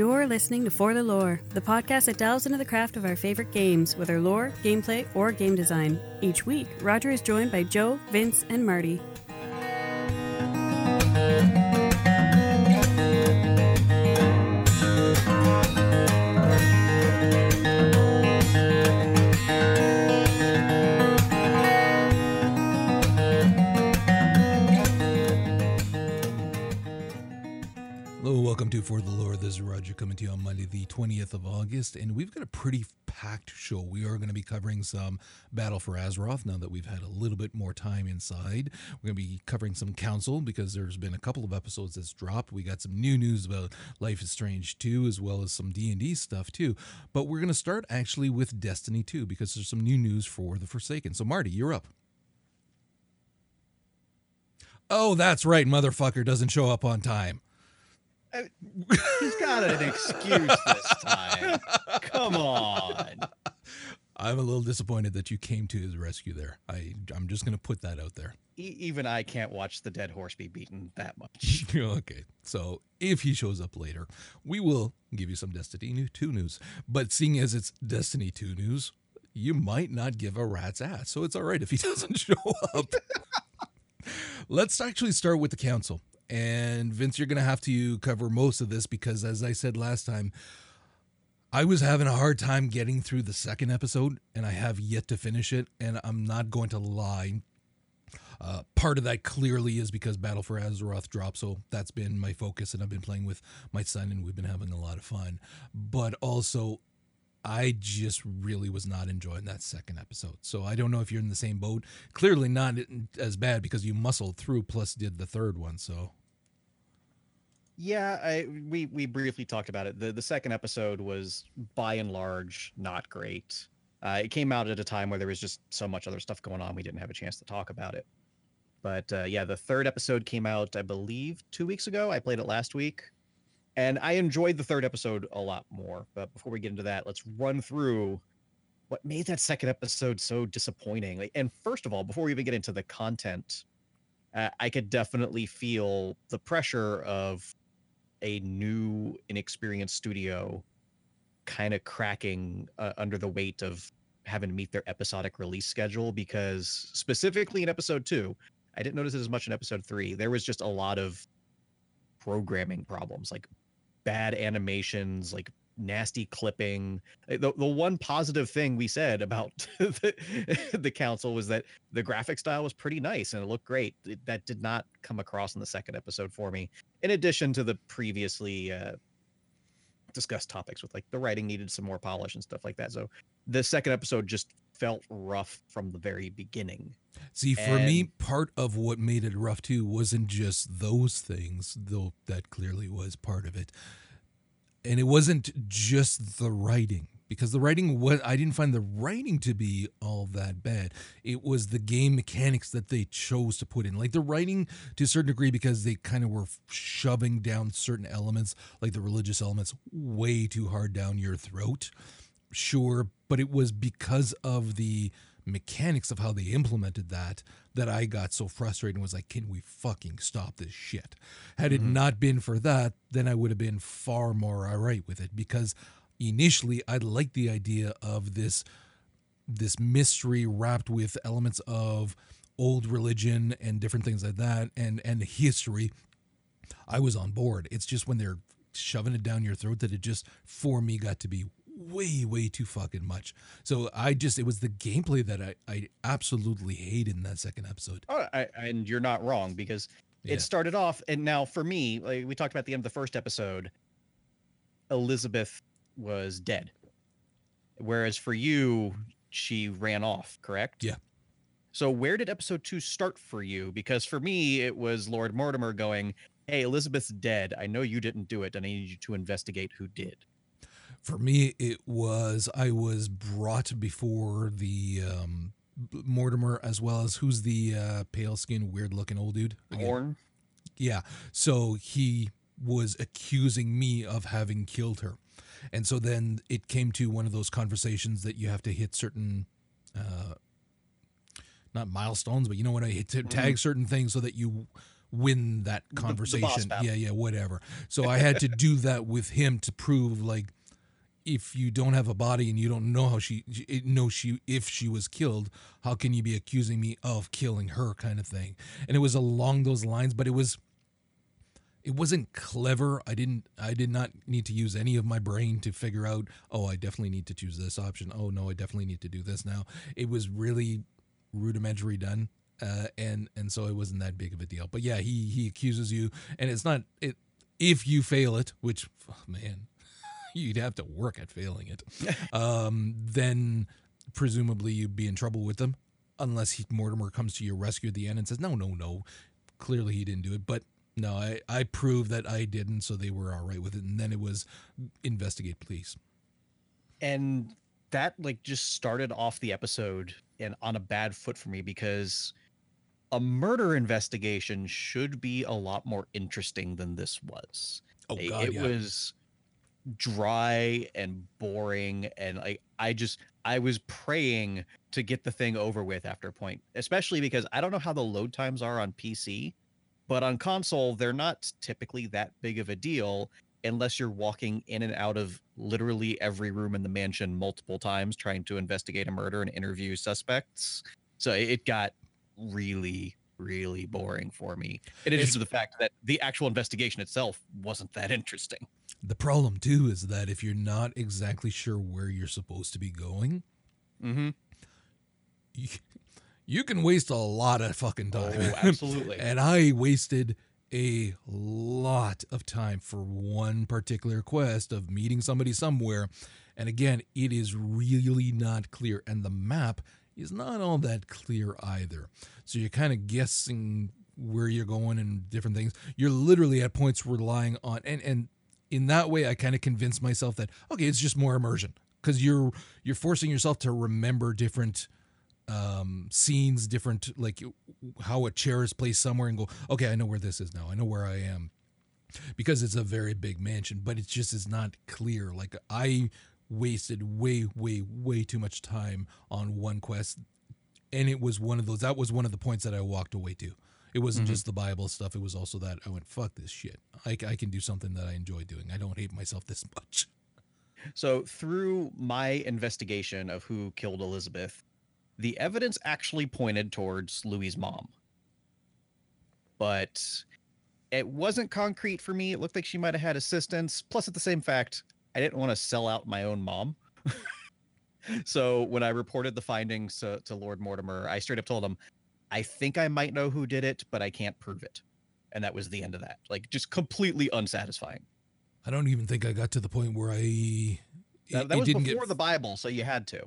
You're listening to For the Lore, the podcast that delves into the craft of our favorite games, whether lore, gameplay, or game design. Each week, Roger is joined by Joe, Vince, and Marty. For the Lore, this is Roger coming to you on Monday the 20th of August, and we've got a pretty packed show. We are going to be covering some Battle for Azeroth now that we've had a little bit more time inside. We're going to be covering some Council because there's been a couple of episodes that's dropped. We got some new news about Life is Strange 2 as well as some D&D stuff too. But we're going to start actually with Destiny 2 because there's some new news for the Forsaken. So Marty, you're up. Oh, that's right. Motherfucker doesn't show up on time. He's got an excuse this time. Come on. I'm a little disappointed that you came to his rescue there. I'm just going to put that out there. Even I can't watch the dead horse be beaten that much. Okay. So if he shows up later, we will give you some Destiny 2 news. But seeing as it's Destiny 2 news, you might not give a rat's ass. So it's all right if he doesn't show up. Let's actually start with the Council. And Vince, you're going to have to cover most of this because, as I said last time, I was having a hard time getting through the second episode, and I have yet to finish it, and I'm not going to lie. Part of that clearly is because Battle for Azeroth dropped, so that's been my focus, and I've been playing with my son, and we've been having a lot of fun. But also, I just really was not enjoying that second episode. So I don't know if you're in the same boat. Clearly not as bad because you muscled through, plus did the third one, so... Yeah, we briefly talked about it. The second episode was, by and large, not great. It came out at a time where there was just so much other stuff going on, we didn't have a chance to talk about it. But yeah, the third episode came out, I believe, 2 weeks ago. I played it last week, and I enjoyed the third episode a lot more. But before we get into that, let's run through what made that second episode so disappointing. And first of all, before we even get into the content, I could definitely feel the pressure of a new, inexperienced studio kind of cracking under the weight of having to meet their episodic release schedule, because specifically in episode 2, I didn't notice it as much in episode 3, there was just a lot of programming problems, like bad animations, like nasty clipping. The one positive thing we said about the Council was that the graphic style was pretty nice and it looked great. That did not come across in the second episode for me, in addition to the previously discussed topics with, like, the writing needed some more polish and stuff like that. So the second episode just felt rough from the very beginning. See, for me, part of what made it rough too wasn't just those things, though that clearly was part of it. And it wasn't just the writing, because the writing, I didn't find the writing to be all that bad. It was the game mechanics that they chose to put in, like the writing to a certain degree, because they kind of were shoving down certain elements, like the religious elements, way too hard down your throat. Sure, but it was because of the mechanics of how they implemented that I got so frustrated and was like, can we fucking stop this shit? Had it not been for that, then I would have been far more all right with it, because initially I liked the idea of this mystery wrapped with elements of old religion and different things like that and history. I was on board. It's just when they're shoving it down your throat that it just, for me, got to be way too fucking much. So it was the gameplay that I absolutely hated in that second episode. Oh, and you're not wrong, because it started off, and now for me, like we talked about at the end of the first episode, Elizabeth was dead. Whereas for you, she ran off, correct? Yeah. So where did episode 2 start for you? Because for me, it was Lord Mortimer going, hey, Elizabeth's dead. I know you didn't do it, and I need you to investigate who did. For me, I was brought before the Mortimer, as well as who's the pale-skinned, weird-looking old dude? Horn? Yeah. So he was accusing me of having killed her. And so then it came to one of those conversations that you have to hit certain... not milestones, but you know when I hit tag certain things so that you win that conversation. Yeah, whatever. So I had to do that with him to prove, like, if you don't have a body and you don't know how if she was killed, how can you be accusing me of killing her, kind of thing. And it was along those lines, but it wasn't clever. I did not need to use any of my brain to figure out, oh, I definitely need to choose this option. Oh no, I definitely need to do this now. It was really rudimentary done. And so it wasn't that big of a deal, but yeah, he accuses you, and it's not it. If you fail it, which, oh, man, you'd have to work at failing it. Then presumably you'd be in trouble with them, unless Mortimer comes to your rescue at the end and says, no, clearly he didn't do it. But no, I proved that I didn't. So they were all right with it. And then it was investigate, please. And that like just started off the episode and on a bad foot for me, because a murder investigation should be a lot more interesting than this was. Oh, God, it was dry and boring, and I was praying to get the thing over with after a point, especially because I don't know how the load times are on PC, but on console they're not typically that big of a deal unless you're walking in and out of literally every room in the mansion multiple times trying to investigate a murder and interview suspects. So it got really boring for me, in addition to the fact that the actual investigation itself wasn't that interesting. The problem, too, is that if you're not exactly sure where you're supposed to be going, mm-hmm. you can waste a lot of fucking time. Oh, absolutely. And I wasted a lot of time for one particular quest of meeting somebody somewhere. And again, it is really not clear. And the map is not all that clear either. So you're kind of guessing where you're going and different things. You're literally at points relying on... and in that way, I kind of convinced myself that, okay, it's just more immersion, because you're forcing yourself to remember different scenes, different, like how a chair is placed somewhere, and go, okay, I know where this is now. I know where I am, because it's a very big mansion, but it just is not clear. Like, I wasted way too much time on one quest, and it was one of those. That was one of the points that I walked away to. It wasn't just the Bible stuff. It was also that I went, fuck this shit. I can do something that I enjoy doing. I don't hate myself this much. So through my investigation of who killed Elizabeth, the evidence actually pointed towards Louis's mom. But it wasn't concrete for me. It looked like she might have had assistance. Plus, at the same fact, I didn't want to sell out my own mom. So when I reported the findings to Lord Mortimer, I straight up told him, I think I might know who did it, but I can't prove it. And that was the end of that. Like, just completely unsatisfying. I don't even think I got to the point where that was didn't before the Bible, so you had to.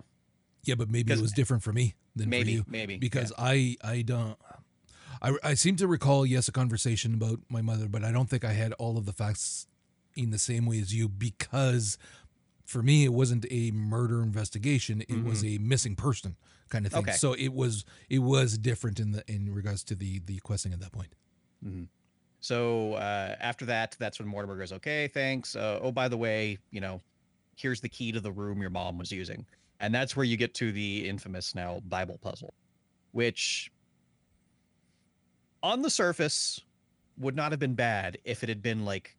Yeah, but maybe it was different for me than for you. Maybe. Because yeah. I seem to recall, yes, a conversation about my mother, but I don't think I had all of the facts in the same way as you, because for me, it wasn't a murder investigation. It was a missing person kind of thing. Okay. So it was different in regards to the questing at that point. Mm-hmm. So after that, that's when Mortimer goes, okay, thanks. Oh, by the way, here's the key to the room your mom was using. And that's where you get to the infamous now Bible puzzle, which on the surface would not have been bad if it had been like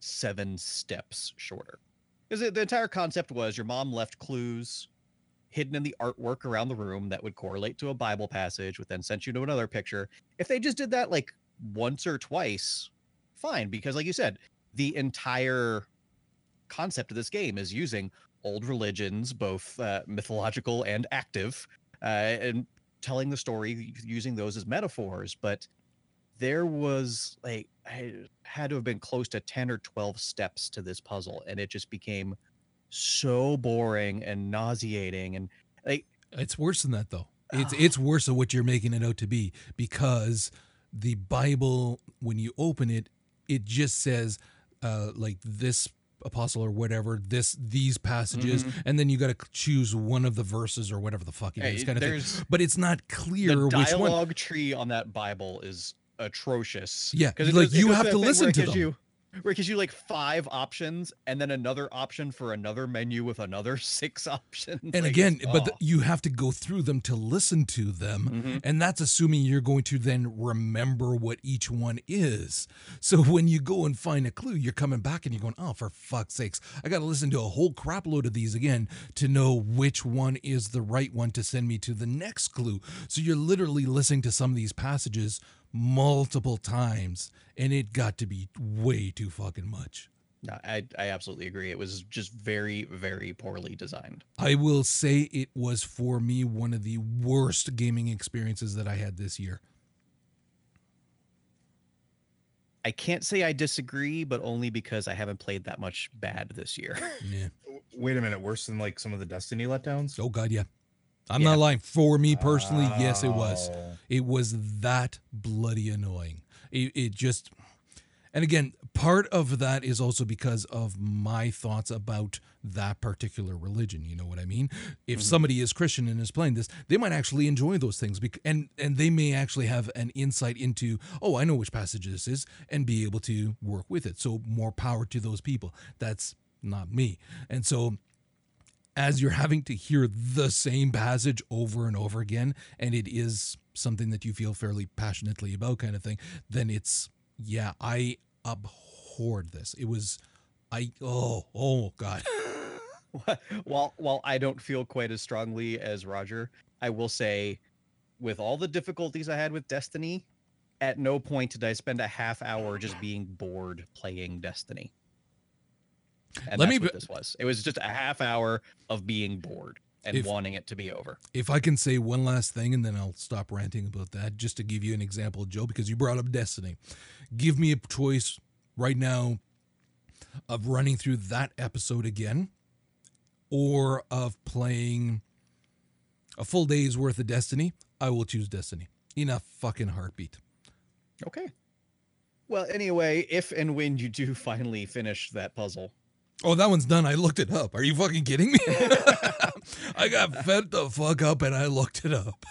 7 steps shorter. Because the entire concept was your mom left clues hidden in the artwork around the room that would correlate to a Bible passage, which then sent you to another picture. If they just did that like once or twice, fine. Because like you said, the entire concept of this game is using old religions, both mythological and active, and telling the story using those as metaphors. But there was like, I had to have been close to 10 or 12 steps to this puzzle, and it just became so boring and nauseating. And like, it's worse than that, though. It's worse than what you're making it out to be, because the Bible, when you open it, it just says like this apostle or whatever, these passages, and then you got to choose one of the verses or whatever the fuck it is, kind of thing. But it's not clear which one. The dialogue tree on that Bible is atrocious. Yeah, because you have to listen to them. You, Right, because you like 5 options and then another option for another menu with another 6 options. And like, again, but you have to go through them to listen to them. Mm-hmm. And that's assuming you're going to then remember what each one is. So when you go and find a clue, you're coming back and you're going, oh, for fuck's sakes, I got to listen to a whole crap load of these again to know which one is the right one to send me to the next clue. So you're literally listening to some of these passages multiple times, and it got to be way too fucking much. No, I absolutely agree. It was just very, very poorly designed. I will say it was, for me, one of the worst gaming experiences that I had this year. I can't say I disagree, but only because I haven't played that much bad this year. Yeah. Wait a minute, worse than like some of the Destiny letdowns? Oh God, yeah. I'm not lying. For me personally, yes, it was. It was that bloody annoying. It just, and again, part of that is also because of my thoughts about that particular religion. You know what I mean? If somebody is Christian and is playing this, they might actually enjoy those things. And they may actually have an insight into, oh, I know which passage this is, and be able to work with it. So more power to those people. That's not me. And so, as you're having to hear the same passage over and over again, and it is something that you feel fairly passionately about kind of thing, then it's, yeah, I abhorred this. It was, oh God. While I don't feel quite as strongly as Roger, I will say, with all the difficulties I had with Destiny, at no point did I spend a half hour just being bored playing Destiny. And that's what this was. It was just a half hour of being bored and wanting it to be over. If I can say one last thing, and then I'll stop ranting about that, just to give you an example, Joe, because you brought up Destiny. Give me a choice right now of running through that episode again or of playing a full day's worth of Destiny. I will choose Destiny in a fucking heartbeat. Okay. Well, anyway, if and when you do finally finish that puzzle. Oh, that one's done. I looked it up. Are you fucking kidding me? I got fed the fuck up and I looked it up.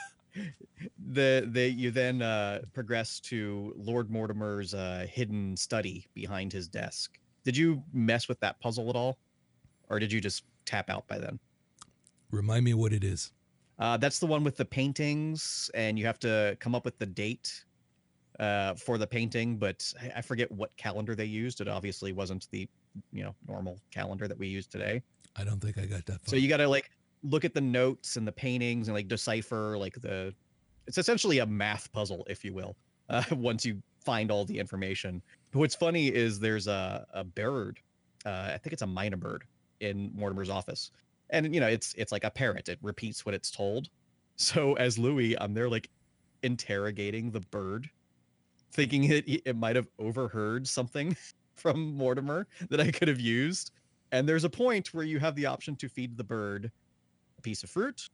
You then progress to Lord Mortimer's hidden study behind his desk. Did you mess with that puzzle at all? Or did you just tap out by then? Remind me what it is. That's the one with the paintings, and you have to come up with the date for the painting, but I forget what calendar they used. It obviously wasn't the normal calendar that we use today. I don't think I got that far. So you got to like look at the notes and the paintings and like decipher it's essentially a math puzzle, if you will, once you find all the information. But what's funny is there's a bird, I think it's a minor bird in Mortimer's office. And it's like a parrot. It repeats what it's told. So as Louis, I'm there like interrogating the bird, thinking it might have overheard something from Mortimer that I could have used. And there's a point where you have the option to feed the bird a piece of fruit,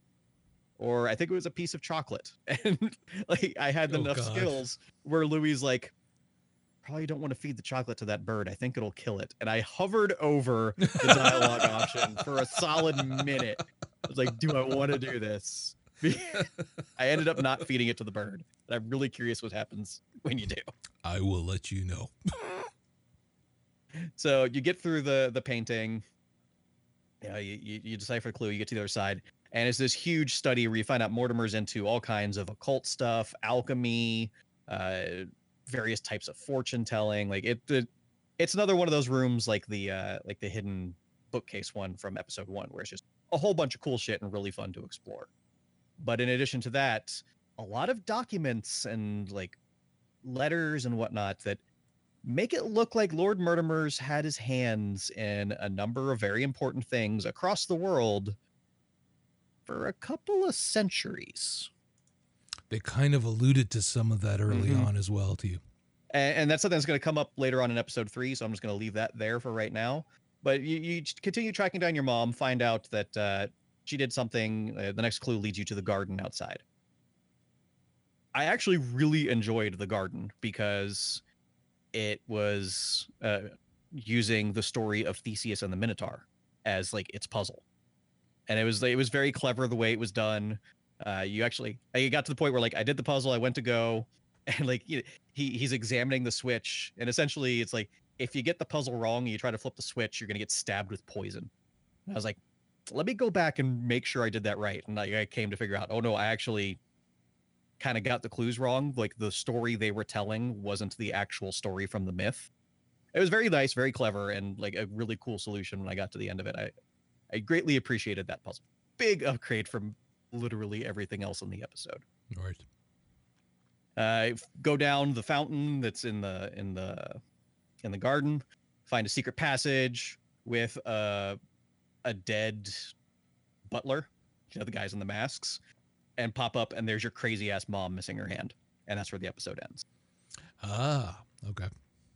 or I think it was a piece of chocolate. And like I had enough skills where Louis like, probably don't want to feed the chocolate to that bird. I think it'll kill it. And I hovered over the dialogue option for a solid minute. I was like, do I want to do this? I ended up not feeding it to the bird. And I'm really curious what happens when you do. I will let you know. So you get through the painting, you decipher a clue, you get to the other side, and it's this huge study where you find out Mortimer's into all kinds of occult stuff, alchemy, various types of fortune telling. Like it's another one of those rooms like the hidden bookcase one from episode 1, where it's just a whole bunch of cool shit and really fun to explore. But in addition to that, a lot of documents and like letters and whatnot that make it look like Lord Mortimer's had his hands in a number of very important things across the world for a couple of centuries. They kind of alluded to some of that early on as well to you. And that's something that's going to come up later on in episode 3. So I'm just going to leave that there for right now. But you continue tracking down your mom, find out that she did something. The next clue leads you to the garden outside. I actually really enjoyed the garden because it was using the story of Theseus and the Minotaur as like its puzzle, and it was very clever the way it was done. I got to the point where like I did the puzzle, I went to go, and like he's examining the switch, and essentially it's like if you get the puzzle wrong and you try to flip the switch, you're going to get stabbed with poison. And I was like, let me go back and make sure I did that right. And I came to figure out, oh no, I actually kind of got the clues wrong. Like the story they were telling wasn't the actual story from the myth. It was very nice, very clever, and like a really cool solution when I got to the end of it. I greatly appreciated that puzzle. Big upgrade from literally everything else in the episode. All right. Go down the fountain that's in the garden, find a secret passage with a dead butler, you know, the guys in the masks, and pop up, and there's your crazy ass mom missing her hand, and that's where the episode ends. Ah, okay.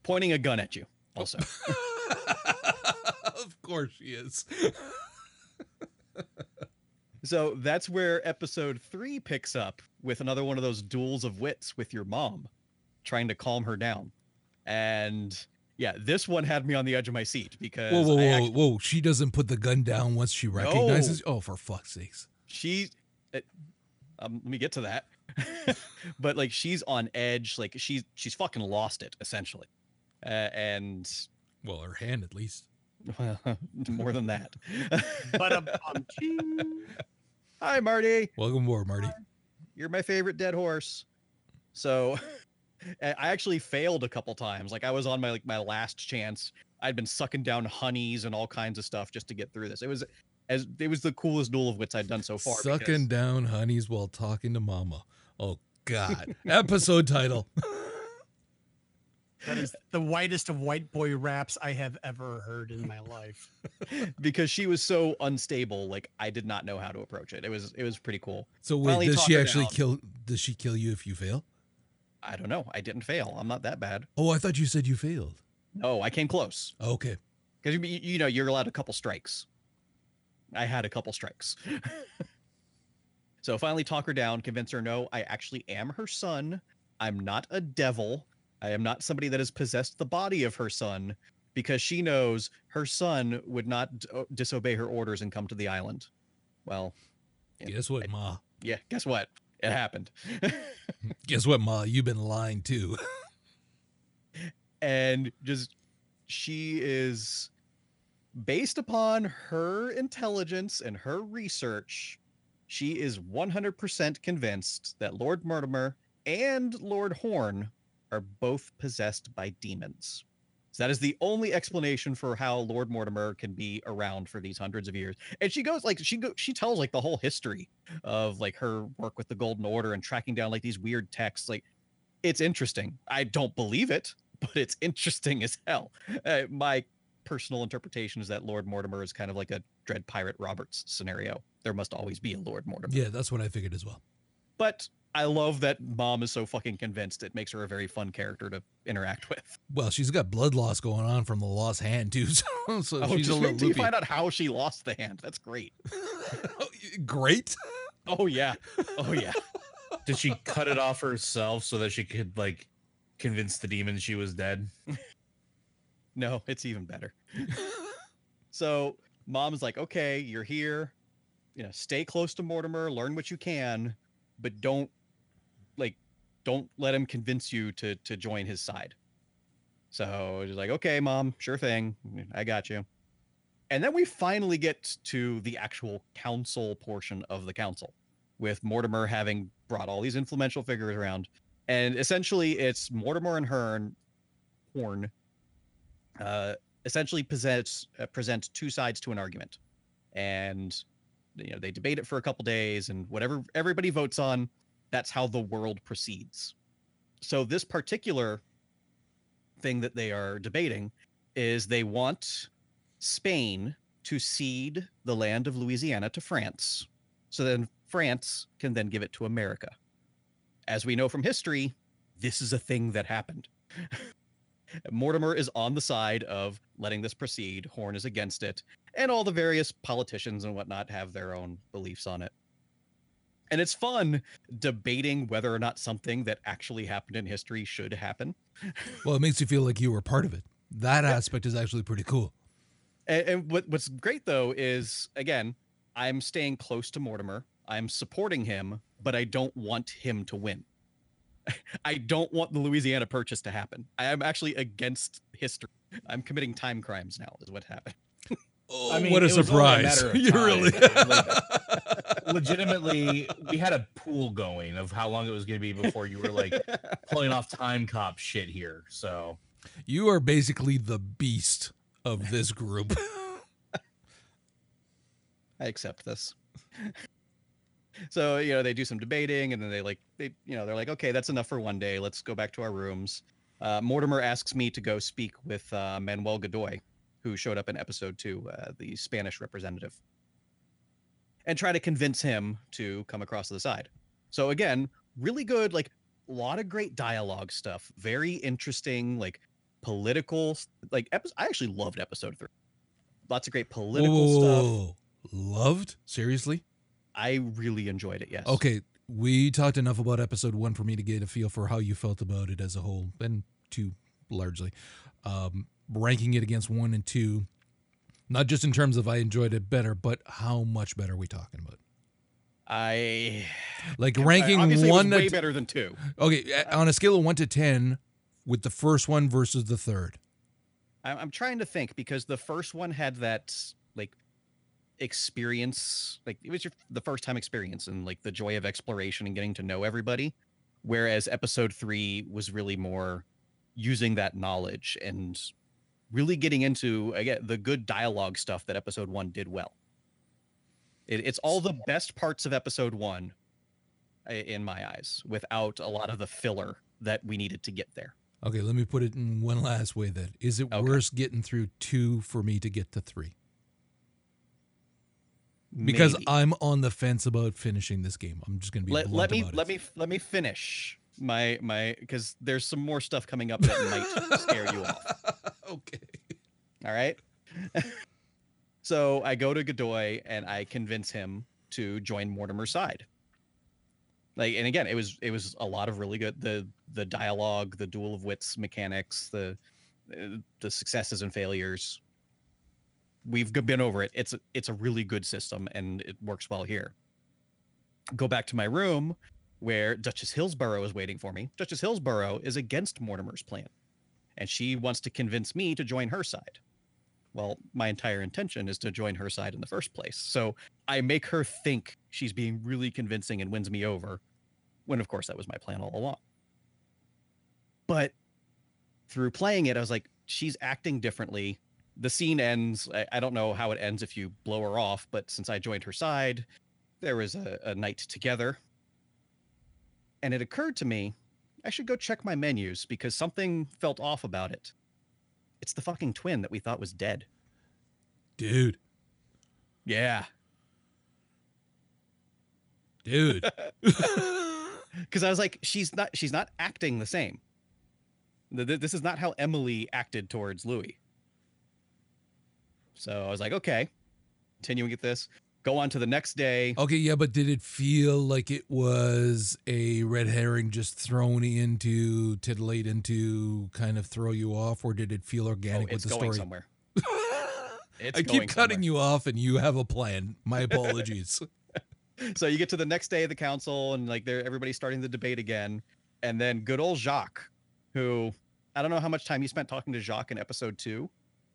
Pointing a gun at you, also. Of course she is. So that's where episode 3 picks up with another one of those duels of wits with your mom, trying to calm her down. And yeah, this one had me on the edge of my seat because... Whoa. She doesn't put the gun down once she recognizes... No. Oh, for fuck's sakes. Let me get to that. But like, she's on edge. Like she's fucking lost it, essentially. And... Well, her hand, at least. More than that. But hi, Marty. Welcome aboard, Marty. You're my favorite dead horse. So I actually failed a couple times. Like I was on my last chance. I'd been sucking down honeys and all kinds of stuff just to get through this. It was the coolest duel of wits I'd done so far. Sucking down honeys while talking to mama. Oh God. Episode title. That is the whitest of white boy raps I have ever heard in my life. Because she was so unstable, like I did not know how to approach it. It was pretty cool. So wait, does she actually does she kill you if you fail? I don't know. I didn't fail. I'm not that bad. Oh, I thought you said you failed. No, I came close. Okay. Because you know, you're allowed a couple strikes. I had a couple strikes. So finally talk her down, convince her, no, I actually am her son. I'm not a devil. I am not somebody that has possessed the body of her son, because she knows her son would not disobey her orders and come to the island. Well, guess what, Ma? Yeah, guess what? It happened. Guess what, Ma? You've been lying too. And just, she is, based upon her intelligence and her research, she is 100% convinced that Lord Mortimer and Lord Horn are both possessed by demons. So that is the only explanation for how Lord Mortimer can be around for these hundreds of years. And she goes, like, she tells like the whole history of like her work with the Golden Order and tracking down like these weird texts. Like, it's interesting. I don't believe it, but it's interesting as hell. My personal interpretation is that Lord Mortimer is kind of like a Dread Pirate Roberts scenario. There must always be a Lord Mortimer. Yeah, that's what I figured as well. But I love that mom is so fucking convinced. It makes her a very fun character to interact with. Well, she's got blood loss going on from the lost hand too. So she's a little loopy. You find out how she lost the hand. That's great. Great? Oh yeah. Did she cut it off herself so that she could like convince the demon she was dead? No, it's even better. So mom's like, okay, you're here. You know, stay close to Mortimer, learn what you can, but don't let him convince you to join his side. So she's like, okay, Mom, sure thing. I got you. And then we finally get to the actual council portion of the council, with Mortimer having brought all these influential figures around. And essentially it's Mortimer and Horn essentially present two sides to an argument. And you know, they debate it for a couple days, and whatever everybody votes on, that's how the world proceeds. So this particular thing that they are debating is they want Spain to cede the land of Louisiana to France, so then France can then give it to America. As we know from history, this is a thing that happened. Mortimer is on the side of letting this proceed. Horn is against it. And all the various politicians and whatnot have their own beliefs on it. And it's fun debating whether or not something that actually happened in history should happen. Well, it makes you feel like you were part of it. That aspect is actually pretty cool. And what's great, though, is, again, I'm staying close to Mortimer. I'm supporting him, but I don't want him to win. I don't want the Louisiana Purchase to happen. I am actually against history. I'm committing time crimes now is what happened. Oh, I mean, what a surprise. A you really like, legitimately, we had a pool going of how long it was going to be before you were like pulling off time cop shit here. So you are basically the beast of this group. I accept this. So, you know, they do some debating and then they're like, okay, that's enough for one day. Let's go back to our rooms. Mortimer asks me to go speak with Manuel Godoy, who showed up in episode 2, the Spanish representative, and try to convince him to come across to the side. So again, really good, like a lot of great dialogue stuff. Very interesting, like political, like I actually loved episode 3. Lots of great political stuff. Loved? Seriously? I really enjoyed it, yes. Okay, we talked enough about episode 1 for me to get a feel for how you felt about it as a whole, and 2 largely. Ranking it against 1 and 2, not just in terms of I enjoyed it better, but how much better are we talking about? Ranking obviously 1 it was way better than 2. Okay, on a scale of 1 to 10, with the first one versus the third. I'm trying to think because the first one had that like experience, like it was the first time experience and like the joy of exploration and getting to know everybody, whereas episode 3 was really more using that knowledge and really getting into, again, the good dialogue stuff that episode 1 did well. It's all the best parts of episode 1 in my eyes, without a lot of the filler that we needed to get there. Okay, let me put it in one last way then. Is it worse getting through 2 for me to get to 3? Because maybe. I'm on the fence about finishing this game. I'm just going to be let me finish my because there's some more stuff coming up that might scare you off. Okay. All right. So I go to Godoy and I convince him to join Mortimer's side. Like, and again, it was a lot of really good the dialogue, the duel of wits mechanics, the successes and failures. We've been over it. It's a really good system and it works well here. Go back to my room where Duchess Hillsborough is waiting for me. Duchess Hillsborough is against Mortimer's plan, and she wants to convince me to join her side. Well, my entire intention is to join her side in the first place. So I make her think she's being really convincing and wins me over, when of course that was my plan all along. But through playing it, I was like, she's acting differently. The scene ends. I don't know how it ends if you blow her off, but since I joined her side, there was a night together. And it occurred to me, I should go check my menus because something felt off about it. It's the fucking twin that we thought was dead. Dude. Yeah. Dude. Because I was like, she's not acting the same. This is not how Emily acted towards Louis. So I was like, okay, continuing at this, go on to the next day. Okay, yeah, but did it feel like it was a red herring just thrown into, titillate into, kind of throw you off, or did it feel organic with the story? It's going somewhere. I keep cutting you off and you have a plan. My apologies. So you get to the next day of the council and like everybody's starting the debate again. And then good old Jacques, who I don't know how much time you spent talking to Jacques in episode 2.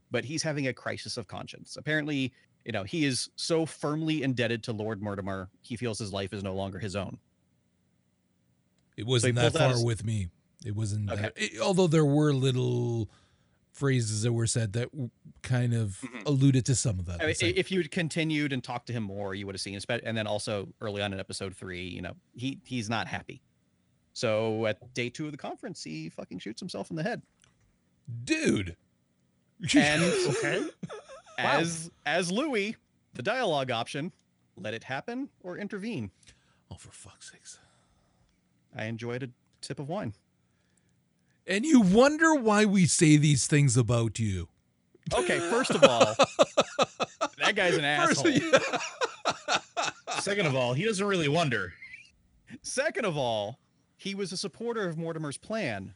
But he's having a crisis of conscience. Apparently, you know, he is so firmly indebted to Lord Mortimer, he feels his life is no longer his own. It wasn't that far with me. It wasn't that. Although there were little phrases that were said that kind of alluded to some of that. I mean, if you had continued and talked to him more, you would have seen. And then also early on in episode 3, you know, he's not happy. So at day 2 of the conference, he fucking shoots himself in the head. Dude. And okay. as Louis, the dialogue option, let it happen or intervene. Oh, for fuck's sakes. I enjoyed a sip of wine. And you wonder why we say these things about you. Okay, first of all, that guy's an asshole. Second of all, he doesn't really wonder. Second of all, he was a supporter of Mortimer's plan.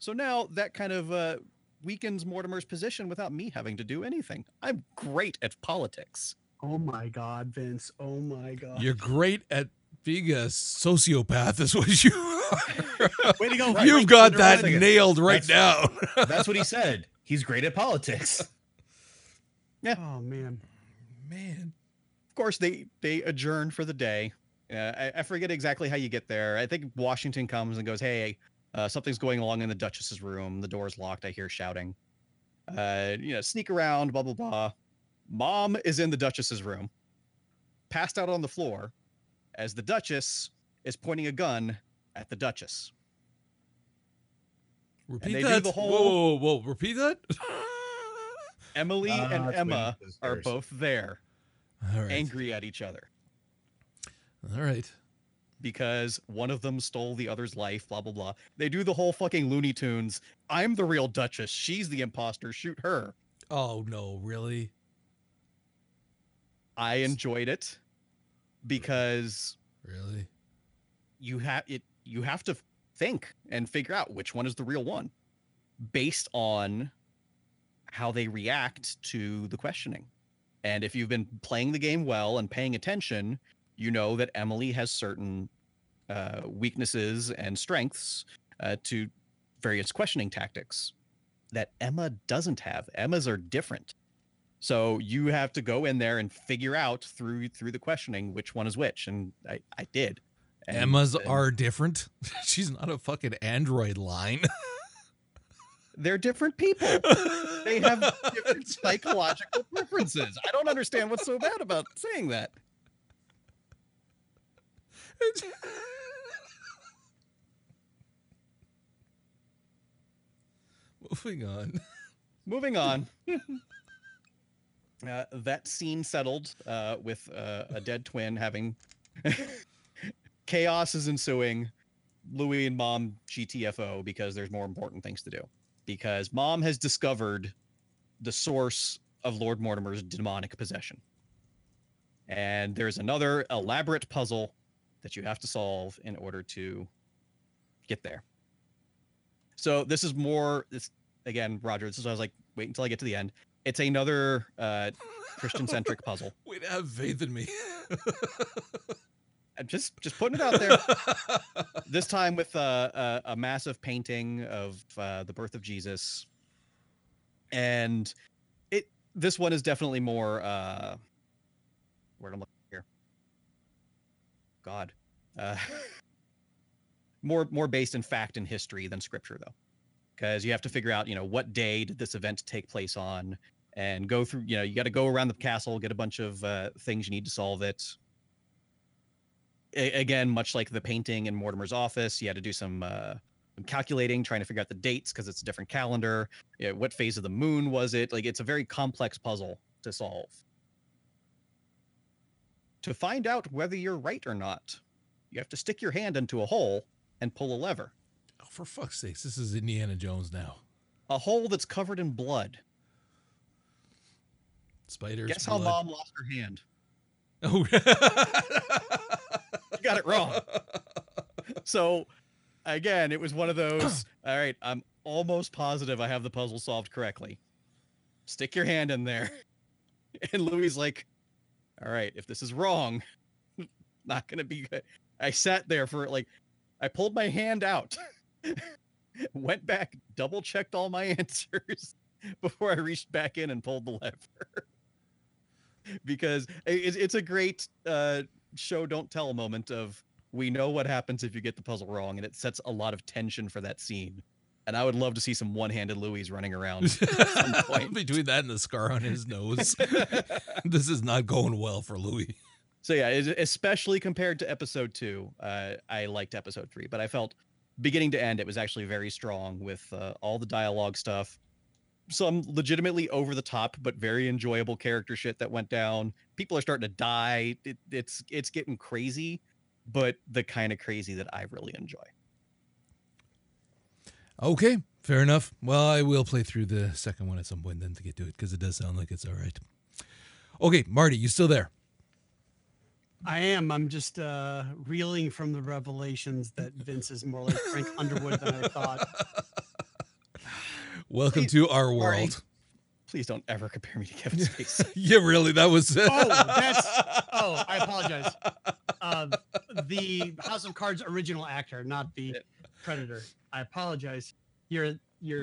So now that kind of... weakens Mortimer's position without me having to do anything. I'm great at politics. Oh my God, Vince. Oh my God. You're great at being a sociopath is what you are. Way to go. You've got that nailed right now. That's what he said. He's great at politics. Yeah. Oh, man. Man. Of course, they adjourn for the day. I forget exactly how you get there. I think Washington comes and goes, hey, something's going along in the Duchess's room. The door's locked. I hear shouting. You know, sneak around, blah, blah, blah. Mom is in the Duchess's room, passed out on the floor, as the Duchess is pointing a gun at the Duchess. Repeat that. Whoa. Repeat that? Emily and Emma are both there, right, angry at each other. All right. Because one of them stole the other's life, blah, blah, blah. They do the whole fucking Looney Tunes. I'm the real Duchess. She's the imposter. Shoot her. Oh, no, really? I enjoyed it because... Really? You have to think and figure out which one is the real one based on how they react to the questioning. And if you've been playing the game well and paying attention... You know that Emily has certain weaknesses and strengths to various questioning tactics that Emma doesn't have. Emma's are different. So you have to go in there and figure out through the questioning which one is which. And I did. And, Emma's are different? She's not a fucking android line. They're different people. They have different psychological preferences. I don't understand what's so bad about saying that. Moving on. That scene settled with a dead twin having chaos is ensuing. Louis and Mom GTFO because there's more important things to do. Because Mom has discovered the source of Lord Mortimer's demonic possession. And there's another elaborate puzzle that you have to solve in order to get there. So this is more, this again, Roger, this is what I was like, wait until I get to the end. It's another Christian-centric puzzle. Wait, have faith in me. I'm just putting it out there. This time with a massive painting of the birth of Jesus. And this one is definitely more, where I'm looking. God, more based in fact and history than scripture, though, because you have to figure out, you know, what day did this event take place on and go through, you know, you got to go around the castle, get a bunch of things you need to solve it. Again, much like the painting in Mortimer's office, you had to do some calculating, trying to figure out the dates because it's a different calendar. You know, what phase of the moon was it? Like, it's a very complex puzzle to solve. To find out whether you're right or not, you have to stick your hand into a hole and pull a lever. Oh, for fuck's sakes, this is Indiana Jones now. A hole that's covered in blood. Spiders. Guess blood. How Mom lost her hand. Oh, you got it wrong. So, again, it was one of those, all right, I'm almost positive I have the puzzle solved correctly. Stick your hand in there. And Louis' like, all right, if this is wrong, not going to be good. I sat there for like, I pulled my hand out, went back, double checked all my answers before I reached back in and pulled the lever. Because it's a great show, don't tell moment of we know what happens if you get the puzzle wrong. And it sets a lot of tension for that scene. And I would love to see some one-handed Louis running around at some point. Between that and the scar on his nose, this is not going well for Louis. So yeah, especially compared to episode 2, I liked episode 3, but I felt beginning to end, it was actually very strong with all the dialogue stuff, some legitimately over the top, but very enjoyable character shit that went down. People are starting to die. It's getting crazy, but the kind of crazy that I really enjoy. Okay, fair enough. Well, I will play through the second one at some point then to get to it, because it does sound like it's all right. Okay, Marty, you still there? I am. I'm just reeling from the revelations that Vince is more like Frank Underwood than I thought. Welcome to our world. Marty, please don't ever compare me to Kevin Spacey. Yeah, really, that was... I apologize. The House of Cards original actor, not the... Predator. I apologize. You're yeah.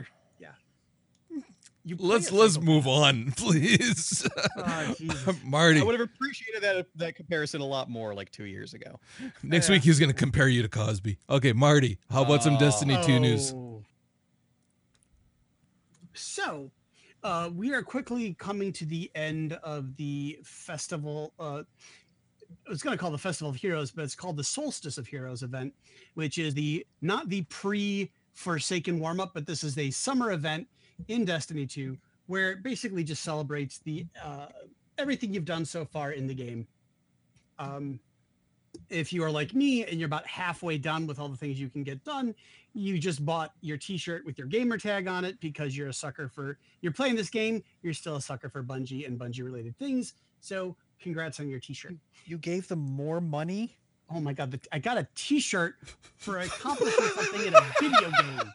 Let's move on, please. Oh, Marty. I would have appreciated that comparison a lot more like 2 years ago. Next week he's going to compare you to Cosby. Okay, Marty, how about some Destiny 2 news? So, we are quickly coming to the end of the festival. I was going to call the Festival of Heroes, but it's called the Solstice of Heroes event, which is not the pre-Forsaken warm-up, but this is a summer event in Destiny 2, where it basically just celebrates the everything you've done so far in the game. If you are like me and you're about halfway done with all the things you can get done, you just bought your t-shirt with your gamer tag on it because you're a sucker for, you're playing this game, you're still a sucker for Bungie and Bungie related things. So congrats on your t-shirt. You gave them more money? Oh my God, I got a t-shirt for accomplishing something in a video game.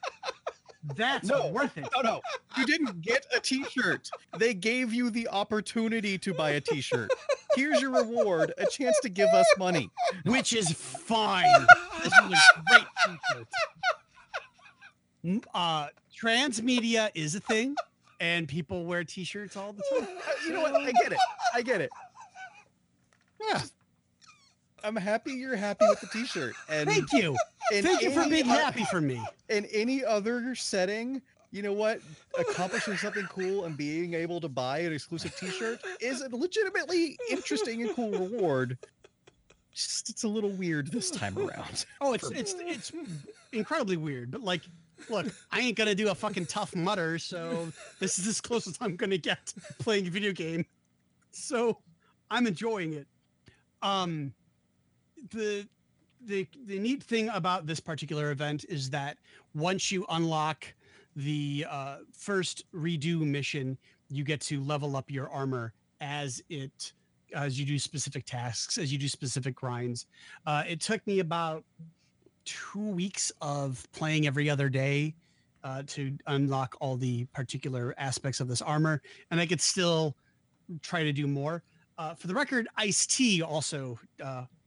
That's worth it. No, you didn't get a t-shirt. They gave you the opportunity to buy a t-shirt. Here's your reward, a chance to give us money. Which is fine. This is a great t-shirt. Transmedia is a thing, and people wear t-shirts all the time. You know what? I get it. Yeah. I'm happy you're happy with the t-shirt. Thank you. Thank you for being happy for me. In any other setting, you know what? Accomplishing something cool and being able to buy an exclusive t-shirt is a legitimately interesting and cool reward. Just, it's a little weird this time around. Oh, it's incredibly weird. But like, look, I ain't gonna do a fucking Tough Mudder, so this is as close as I'm gonna get to playing a video game. So I'm enjoying it. The neat thing about this particular event is that once you unlock the first redo mission, you get to level up your armor as you do specific tasks, as you do specific grinds. It took me about 2 weeks of playing every other day to unlock all the particular aspects of this armor, and I could still try to do more. For the record, Ice-T also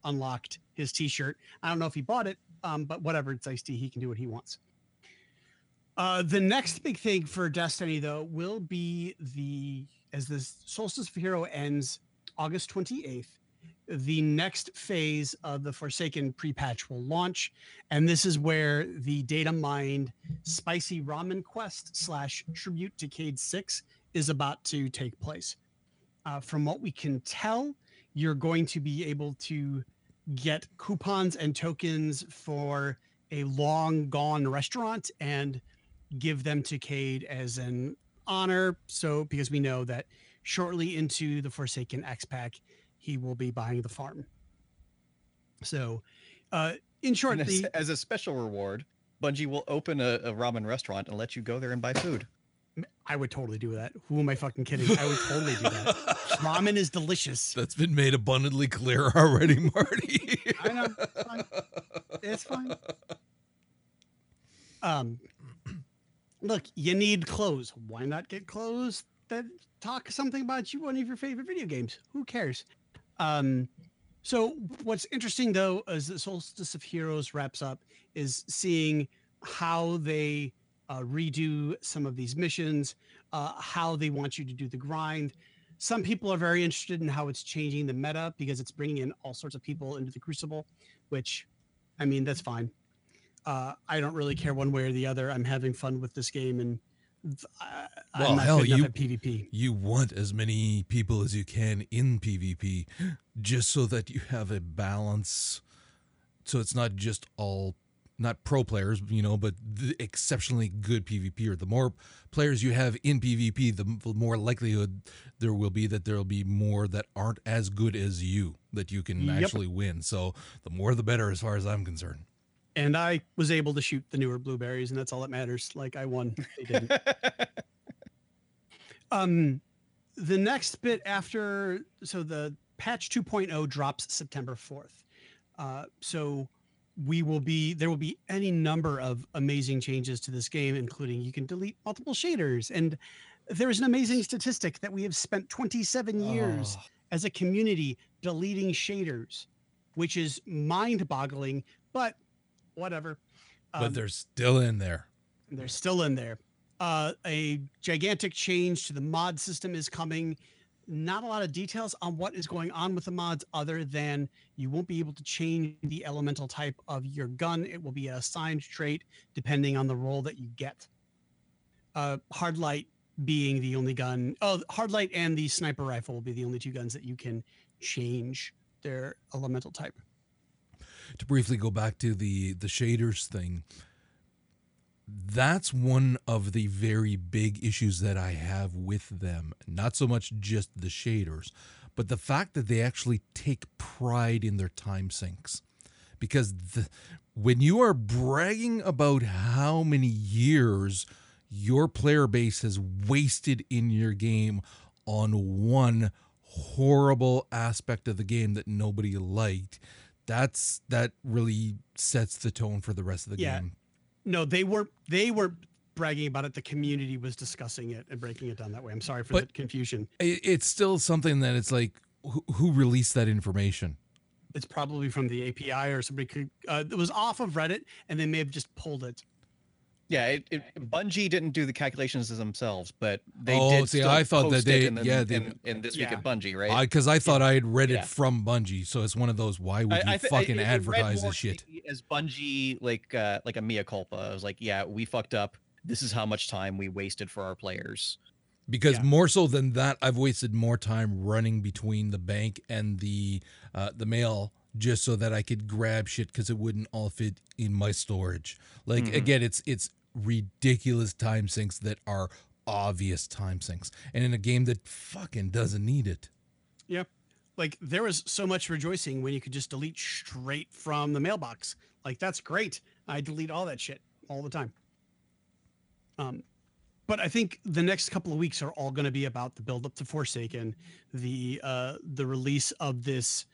unlocked his t-shirt. I don't know if he bought it, but whatever, it's Ice-T. He can do what he wants. The next big thing for Destiny, though, will be as the Solstice of Hero ends August 28th, the next phase of the Forsaken pre-patch will launch, and this is where the data-mined spicy ramen quest / tribute to Cayde-6 is about to take place. From what we can tell, you're going to be able to get coupons and tokens for a long gone restaurant and give them to Cayde as an honor. So, because we know that shortly into the Forsaken X pack, he will be buying the farm. So, in short, as a special reward, Bungie will open a ramen restaurant and let you go there and buy food. I would totally do that. Who am I fucking kidding? I would totally do that. Ramen is delicious. That's been made abundantly clear already, Marty. I know. It's fine. Look, you need clothes. Why not get clothes that talk something about you, one of your favorite video games? Who cares? So what's interesting, though, as the Solstice of Heroes wraps up, is seeing how they redo some of these missions, how they want you to do the grind. Some people are very interested in how it's changing the meta because it's bringing in all sorts of people into the Crucible, which, I mean, that's fine. I don't really care one way or the other. I'm having fun with this game, and I'm not good enough at PvP. You want as many people as you can in PvP just so that you have a balance, so it's not just all not pro players, but the exceptionally good PvPer. The more players you have in PvP, the more likelihood there will be that there'll be more that aren't as good as you that you can actually win. So the more the better, as far as I'm concerned. And I was able to shoot the newer blueberries, and that's all that matters. Like, I won. They didn't. The next bit after, so the patch 2.0 drops September 4th. So there will be any number of amazing changes to this game, including you can delete multiple shaders. And there is an amazing statistic that we have spent 27 years as a community deleting shaders, which is mind-boggling, but whatever. But they're still in there. A gigantic change to the mod system is coming. Not a lot of details on what is going on with the mods other than you won't be able to change the elemental type of your gun. It will be an assigned trait depending on the role that you get. Hard Light being the only gun. Oh, Hard Light and the sniper rifle will be the only two guns that you can change their elemental type. To briefly go back to the shaders thing, that's one of the very big issues that I have with them. Not so much just the shaders, but the fact that they actually take pride in their time sinks. Because when you are bragging about how many years your player base has wasted in your game on one horrible aspect of the game that nobody liked, that really sets the tone for the rest of the game. No, they were bragging about it. The community was discussing it and breaking it down that way. I'm sorry for that confusion. It's still something that it's like, who released that information? It's probably from the API or somebody it was off of Reddit and they may have just pulled it. Yeah, Bungie didn't do the calculations themselves, but they did. See, I thought that they, in this week at Bungie, right? Because I thought I had read it from Bungie, so it's one of those. Why would you fucking advertise this shit? As Bungie, like a mea culpa. I was like, yeah, we fucked up. This is how much time we wasted for our players. Because more so than that, I've wasted more time running between the bank and the mail. Just so that I could grab shit because it wouldn't all fit in my storage. Like, again, it's ridiculous time sinks that are obvious time sinks. And in a game that fucking doesn't need it. Yep. Like, there was so much rejoicing when you could just delete straight from the mailbox. Like, that's great. I delete all that shit all the time. But I think the next couple of weeks are all going to be about the build-up to Forsaken, the release of this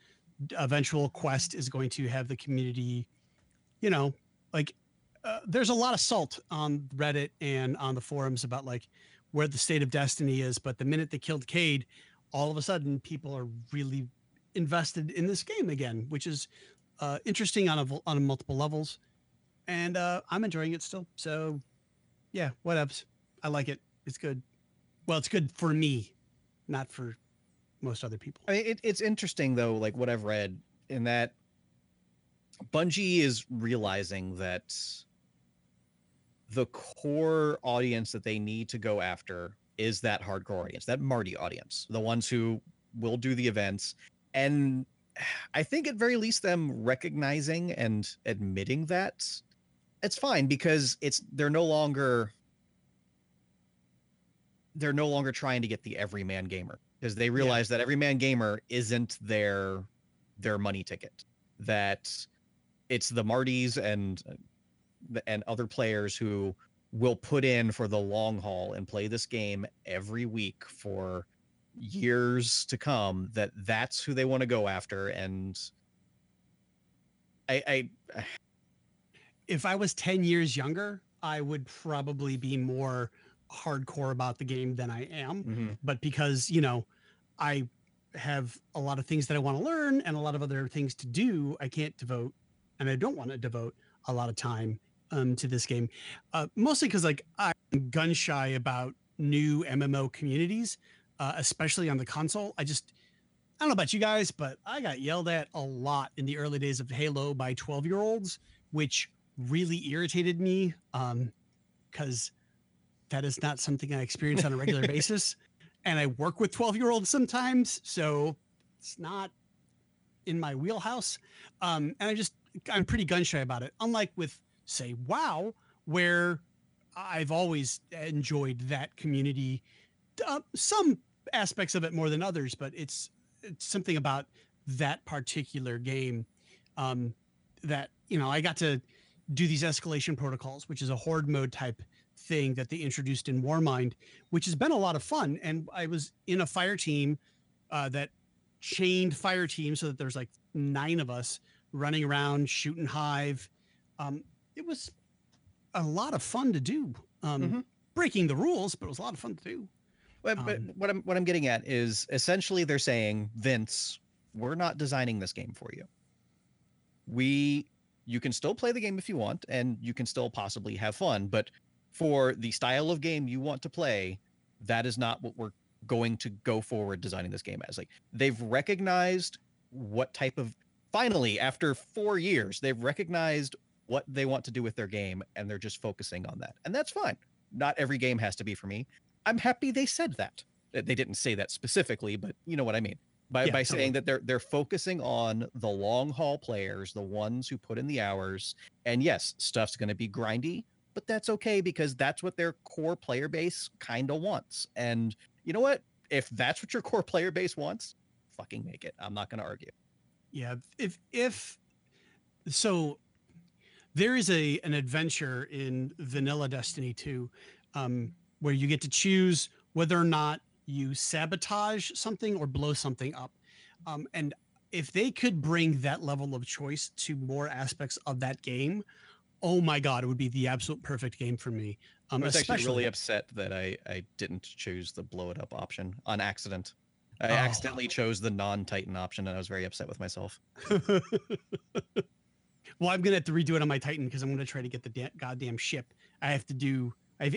eventual quest is going to have the community, you know, like there's a lot of salt on Reddit and on the forums about like where the state of Destiny is. But the minute they killed Cayde, all of a sudden people are really invested in this game again, which is interesting on multiple levels. And I'm enjoying it still. So yeah, whatevs. I like it. It's good. Well, it's good for me, not for most other people. I mean, it's interesting though, like what I've read in that Bungie is realizing that the core audience that they need to go after is that hardcore audience, that Marty audience, the ones who will do the events. And I think at very least them recognizing and admitting that it's fine because they're no longer trying to get the everyman gamer. Because they realize that every man gamer isn't their money ticket. That it's the Martys and other players who will put in for the long haul and play this game every week for years to come. That's who they want to go after. And I if I was 10 years younger, I would probably be more hardcore about the game than I am, but because, you know, I have a lot of things that I want to learn and a lot of other things to do, I can't devote, and I don't want to devote a lot of time to this game, mostly because like I'm gun shy about new MMO communities, especially on the console. I don't know about you guys, but I got yelled at a lot in the early days of Halo by 12-year-olds, which really irritated me because that is not something I experience on a regular basis. And I work with 12-year-olds sometimes, so it's not in my wheelhouse. And I'm pretty gun shy about it. Unlike with, say, WoW, where I've always enjoyed that community. Some aspects of it more than others, but it's something about that particular game that, you know, I got to do these escalation protocols, which is a horde mode type thing that they introduced in Warmind, which has been a lot of fun. And I was in a fire team that chained fire team, so that there's like 9 of us running around shooting hive. It was a lot of fun to do, breaking the rules, but it was a lot of fun to do. But what I'm getting at is essentially they're saying, Vince, we're not designing this game for you. You can still play the game if you want, and you can still possibly have fun, but for the style of game you want to play, that is not what we're going to go forward designing this game as. Like, they've recognized what type of, finally, after 4 years, they've recognized what they want to do with their game, and they're just focusing on that. And that's fine. Not every game has to be for me. I'm happy they said that. They didn't say that specifically, but you know what I mean. By totally. Saying that they're focusing on the long haul players, the ones who put in the hours. And yes, stuff's going to be grindy, but that's okay because that's what their core player base kind of wants. And you know what? If that's what your core player base wants, fucking make it. I'm not going to argue. Yeah. So there is an adventure in vanilla Destiny 2 where you get to choose whether or not you sabotage something or blow something up. And if they could bring that level of choice to more aspects of that game, oh my God, it would be the absolute perfect game for me. I was actually really upset that I didn't choose the blow it up option on accident. I accidentally chose the non-Titan option, and I was very upset with myself. Well, I'm going to have to redo it on my Titan because I'm going to try to get the goddamn ship. I have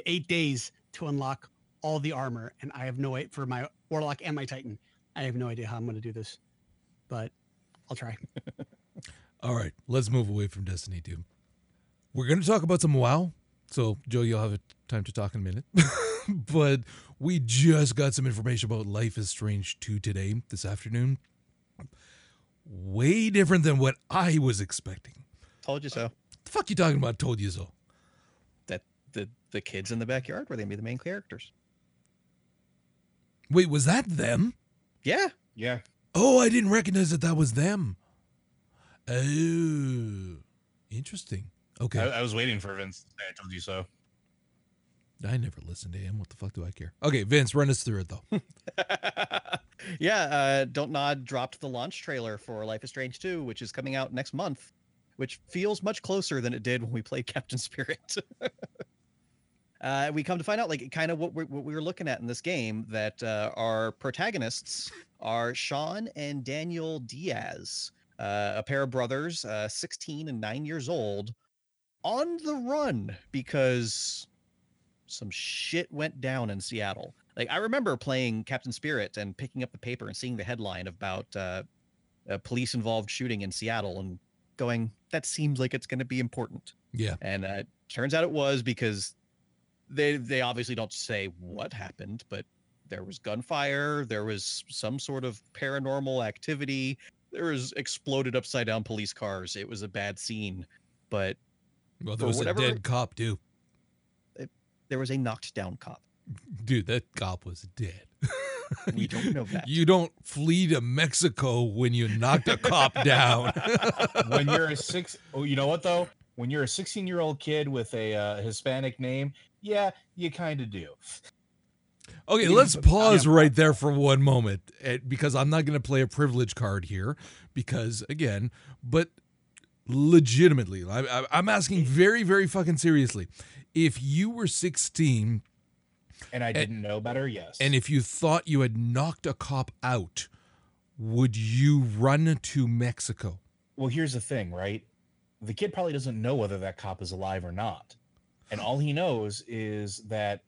8 days to unlock all the armor, and I have no idea for my Warlock and my Titan. I have no idea how I'm going to do this, but I'll try. All right, let's move away from Destiny 2. We're going to talk about some WoW. So, Joe, you'll have time to talk in a minute. But we just got some information about Life is Strange 2 today, this afternoon. Way different than what I was expecting. Told you so. The fuck you talking about, told you so? That the kids in the backyard were going to be the main characters. Wait, was that them? Yeah. Yeah. Oh, I didn't recognize that was them. Oh, interesting. Okay. I was waiting for Vince to say I told you so. I never listened to him. What the fuck do I care? Okay, Vince, run us through it, though. Don't Nod dropped the launch trailer for Life is Strange 2, which is coming out next month, which feels much closer than it did when we played Captain Spirit. We come to find out, like, kind of what we were looking at in this game, that our protagonists are Sean and Daniel Diaz, a pair of brothers, 16 and 9 years old, on the run because some shit went down in Seattle. Like, I remember playing Captain Spirit and picking up the paper and seeing the headline about a police-involved shooting in Seattle and going, that seems like it's going to be important. Yeah. And it turns out it was, because they obviously don't say what happened, but there was gunfire, there was some sort of paranormal activity, there was exploded upside-down police cars. It was a bad scene, but... Well, there was a dead cop, too. There was a knocked down cop. Dude, that cop was dead. We don't know that. You don't flee to Mexico when you knocked a cop down. When you're you know what though? When you're a 16-year-old kid with a Hispanic name, yeah, you kind of do. Okay, let's pause right there for one moment, because I'm not going to play a privilege card here, because again, but legitimately, I'm asking very, very fucking seriously. If you were 16 and I didn't know better, yes. And if you thought you had knocked a cop out, would you run to Mexico? Well, here's the thing, right? The kid probably doesn't know whether that cop is alive or not. And all he knows is that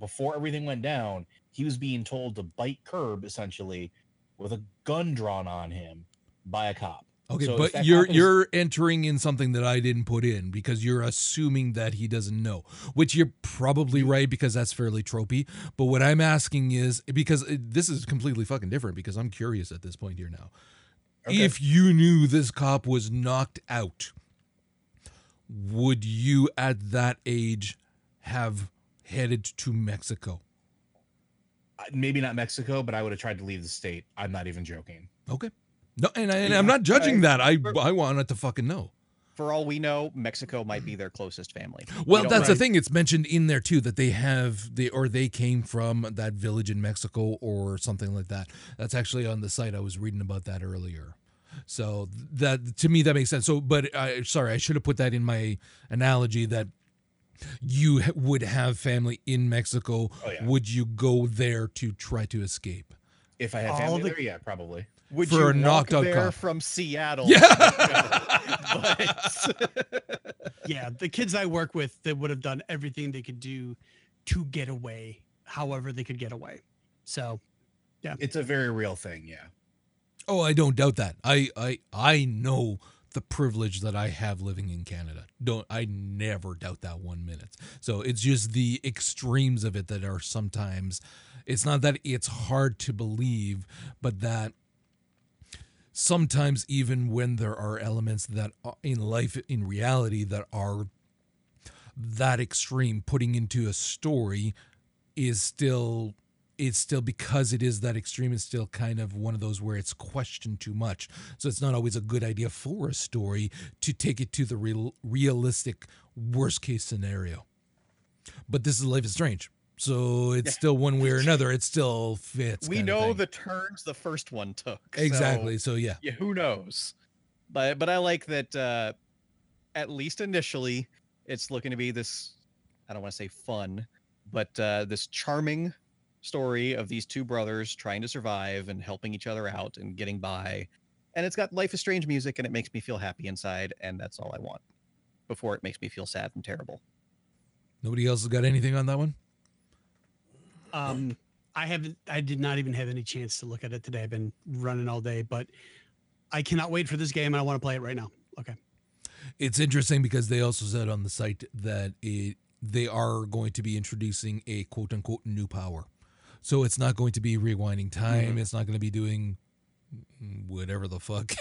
before everything went down, he was being told to bite curb, essentially, with a gun drawn on him by a cop. Okay, so but you're entering in something that I didn't put in, because you're assuming that he doesn't know, which you're probably right, because that's fairly tropey. But what I'm asking is, because this is completely fucking different, because I'm curious at this point here now. Okay. If you knew this cop was knocked out, would you at that age have headed to Mexico? Maybe not Mexico, but I would have tried to leave the state. I'm not even joking. Okay. No, I'm not judging that. I wanted to fucking know. For all we know, Mexico might be their closest family. Well, that's the thing. It's mentioned in there, too, that they came from that village in Mexico or something like that. That's actually on the site. I was reading about that earlier. So that, to me, that makes sense. So, but sorry, I should have put that in my analogy that you would have family in Mexico. Oh, yeah. Would you go there to try to escape? If I had family there, yeah, probably. Would for you a knocked walk out there cop from Seattle? Yeah. But Yeah, the kids I work with, they would have done everything they could do to get away, however they could get away. So, yeah. It's a very real thing, yeah. Oh, I don't doubt that. I know the privilege that I have living in Canada. I never doubt that 1 minute. So it's just the extremes of it that are sometimes, it's not that it's hard to believe, but that sometimes even when there are elements that are in life, in reality, that are that extreme, putting into a story is still... it's still, because it is that extreme, it's still kind of one of those where it's questioned too much. So it's not always a good idea for a story to take it to the realistic worst case scenario. But this is Life is Strange. So it's still one way or another. It still fits. We know the turns the first one took. Exactly. So yeah. Yeah. Who knows? But I like that at least initially it's looking to be this, I don't want to say fun, but this charming story of these two brothers trying to survive and helping each other out and getting by, and it's got Life is Strange music, and it makes me feel happy inside, and that's all I want before it makes me feel sad and terrible. Nobody else has got anything on that one? I did not even have any chance to look at it today. I've been running all day, but I cannot wait for this game, and I want to play it right now. Okay. It's interesting because they also said on the site that they are going to be introducing a quote-unquote new power. So it's not going to be rewinding time. Mm-hmm. It's not going to be doing whatever the fuck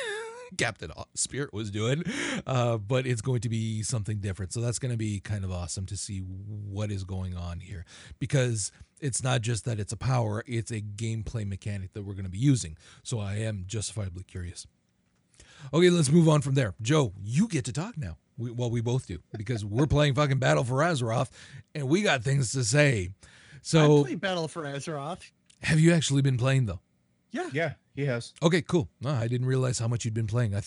Captain Spirit was doing, but it's going to be something different. So that's going to be kind of awesome to see what is going on here, because it's not just that it's a power, it's a gameplay mechanic that we're going to be using. So I am justifiably curious. Okay, let's move on from there. Joe, you get to talk now. We both do, because we're playing fucking Battle for Azeroth, and we got things to say. So I played Battle for Azeroth. Have you actually been playing, though? Yeah. Yeah, he has. Okay, cool. No, I didn't realize how much you'd been playing. I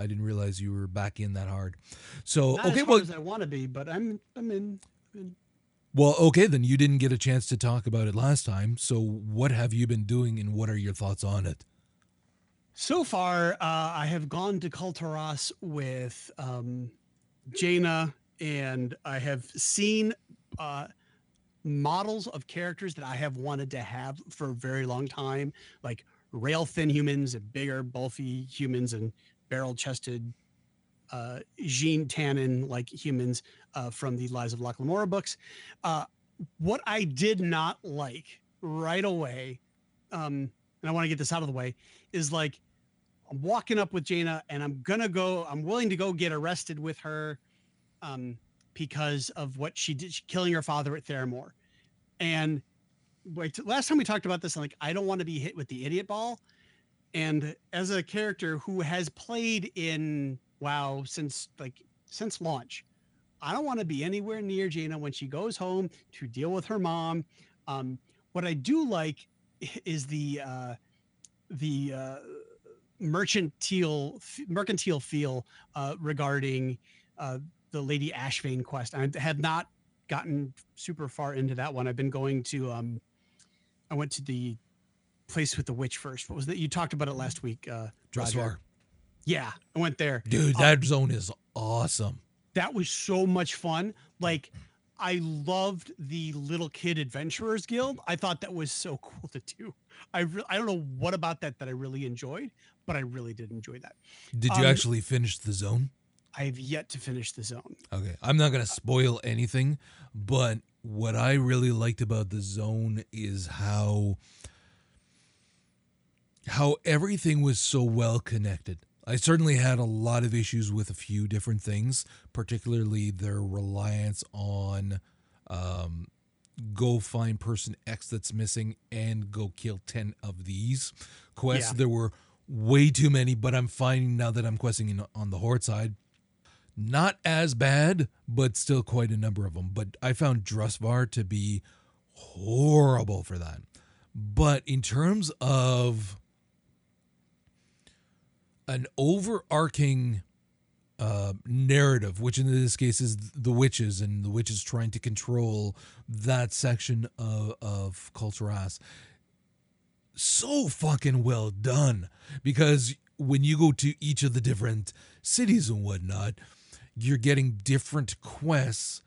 didn't realize you were back in that hard. So not okay, as hard as I want to be, but I'm in. Well, okay, then you didn't get a chance to talk about it last time. So what have you been doing, and what are your thoughts on it? So far, I have gone to Kul Tiras with Jaina, and I have seen... models of characters that I have wanted to have for a very long time, like rail thin humans and bigger bulky humans and barrel chested Jean Tannen like humans from the Lies of Locke Lamora books. What I did not like right away, and I want to get this out of the way, is like I'm walking up with Jaina and I'm willing to go get arrested with her because of what she did, killing her father at Theramore. And last time we talked about this, I'm like, I don't want to be hit with the idiot ball. And as a character who has played in WoW since launch, I don't want to be anywhere near Jaina when she goes home to deal with her mom. What I do like is the mercantile feel regarding the Lady Ashvane quest. I had not gotten super far into that one. I've been going to, I went to the place with the witch first. What was that? You talked about it last week. Roger. Yeah. I went there. Dude, that zone is awesome. That was so much fun. Like, I loved the Little Kid Adventurers Guild. I thought that was so cool to do. I don't know what about that I really enjoyed, but I really did enjoy that. Did you actually finish the zone? I have yet to finish the zone. Okay, I'm not going to spoil anything, but what I really liked about the zone is how everything was so well connected. I certainly had a lot of issues with a few different things, particularly their reliance on go find person X that's missing and go kill 10 of these quests. Yeah. There were way too many, but I'm finding now that I'm questing on the Horde side, not as bad, but still quite a number of them. But I found Drusvar to be horrible for that. But in terms of an overarching narrative, which in this case is the witches, and the witches trying to control that section of Kul Tiras, so fucking well done. Because when you go to each of the different cities and whatnot, you're getting different quests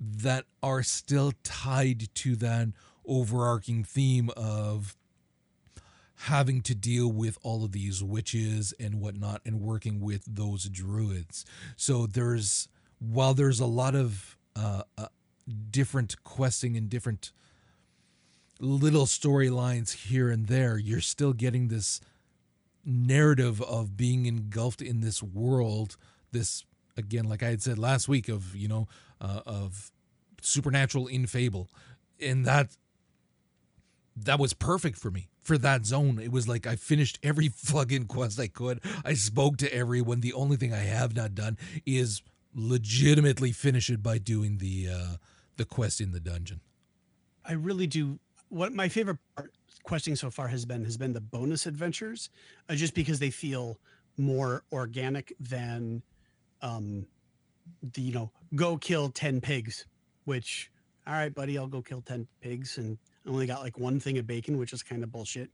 that are still tied to that overarching theme of having to deal with all of these witches and whatnot and working with those druids. So there's, while there's a lot of different questing and different little storylines here and there, you're still getting this narrative of being engulfed in this world, this, again, like I had said last week, of, you know, of supernatural in fable. And that was perfect for me for that zone. It was like I finished every fucking quest I could. I spoke to everyone. The only thing I have not done is legitimately finish it by doing the quest in the dungeon. I really do. What my favorite part questing so far has been the bonus adventures, just because they feel more organic than go kill 10 pigs, which, all right, buddy, I'll go kill 10 pigs. And I only got like one thing of bacon, which is kind of bullshit.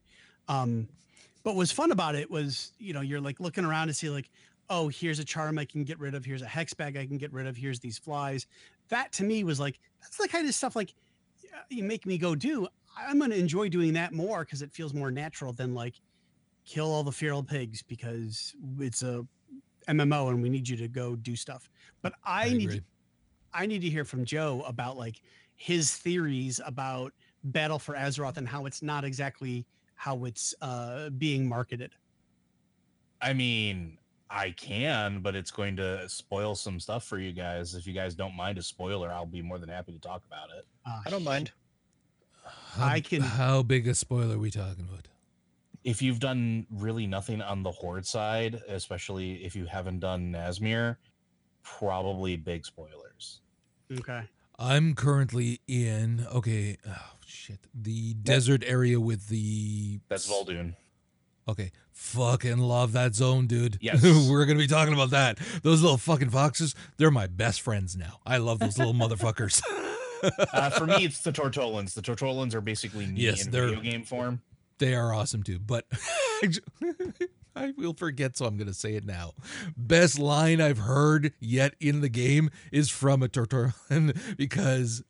But what's fun about it was, you're like looking around to see like, oh, here's a charm I can get rid of. Here's a hex bag I can get rid of. Here's these flies. That to me was like, that's the kind of stuff like you make me go do. I'm going to enjoy doing that more because it feels more natural than like kill all the feral pigs because it's a MMO and we need you to go do stuff. But I need to hear from Joe about like his theories about Battle for Azeroth and how it's not exactly how it's being marketed. I mean, I can, but it's going to spoil some stuff for you guys. If you guys don't mind a spoiler, I'll be more than happy to talk about it. I don't mind. How big a spoiler are we talking about? If you've done really nothing on the Horde side, especially if you haven't done Nazmir, probably big spoilers. Okay. I'm currently in, the desert area with the... That's Vol'dun. Okay. Fucking love that zone, dude. Yes. We're going to be talking about that. Those little fucking foxes, they're my best friends now. I love those little motherfuckers. For me, it's the Tortolans. The Tortolans are basically me in video game form. They are awesome too, but I will forget, so I'm going to say it now. Best line I've heard yet in the game is from a Tortolan, because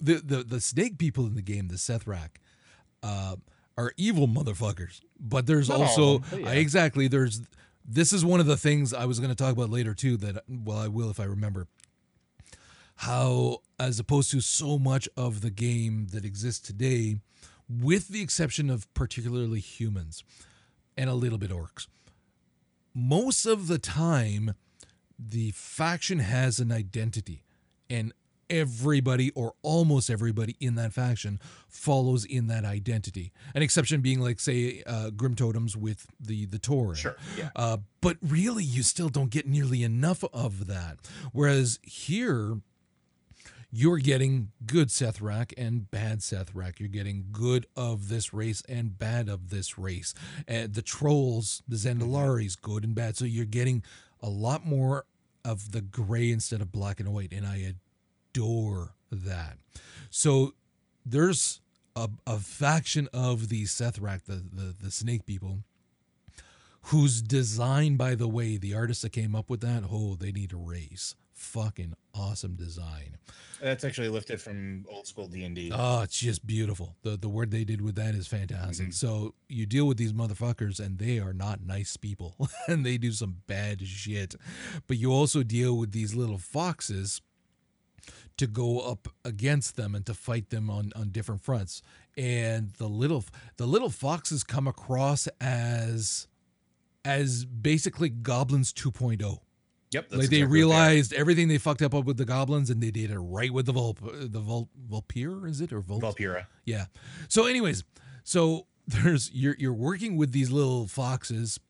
the snake people in the game, the Sethrak, are evil motherfuckers. But there's this is one of the things I was going to talk about later too, that, well, I will if I remember, how as opposed to so much of the game that exists today, with the exception of particularly humans and a little bit orcs, most of the time, the faction has an identity, and everybody or almost everybody in that faction follows in that identity. An exception being like, say, Grim Totems with the Tauren. Sure, yeah. But really, you still don't get nearly enough of that. Whereas here... you're getting good Sethrak and bad Sethrak. You're getting good of this race and bad of this race. And the trolls, the Zandalari's, good and bad. So you're getting a lot more of the gray instead of black and white. And I adore that. So there's a faction of the Sethrak, the snake people, whose design, by the way, the artist that came up with that, they need a raise. Fucking awesome design. That's actually lifted from old school D&D. Oh, it's just beautiful. The work they did with that is fantastic. Mm-hmm. So you deal with these motherfuckers and they are not nice people and they do some bad shit. But you also deal with these little foxes to go up against them and to fight them on different fronts. And the little foxes come across as basically goblins 2.0. Yep, that's like they realized everything they fucked up with the goblins, and they did it right with the Volpir, is it, or Volpira? Yeah. So, anyways, there's you're working with these little foxes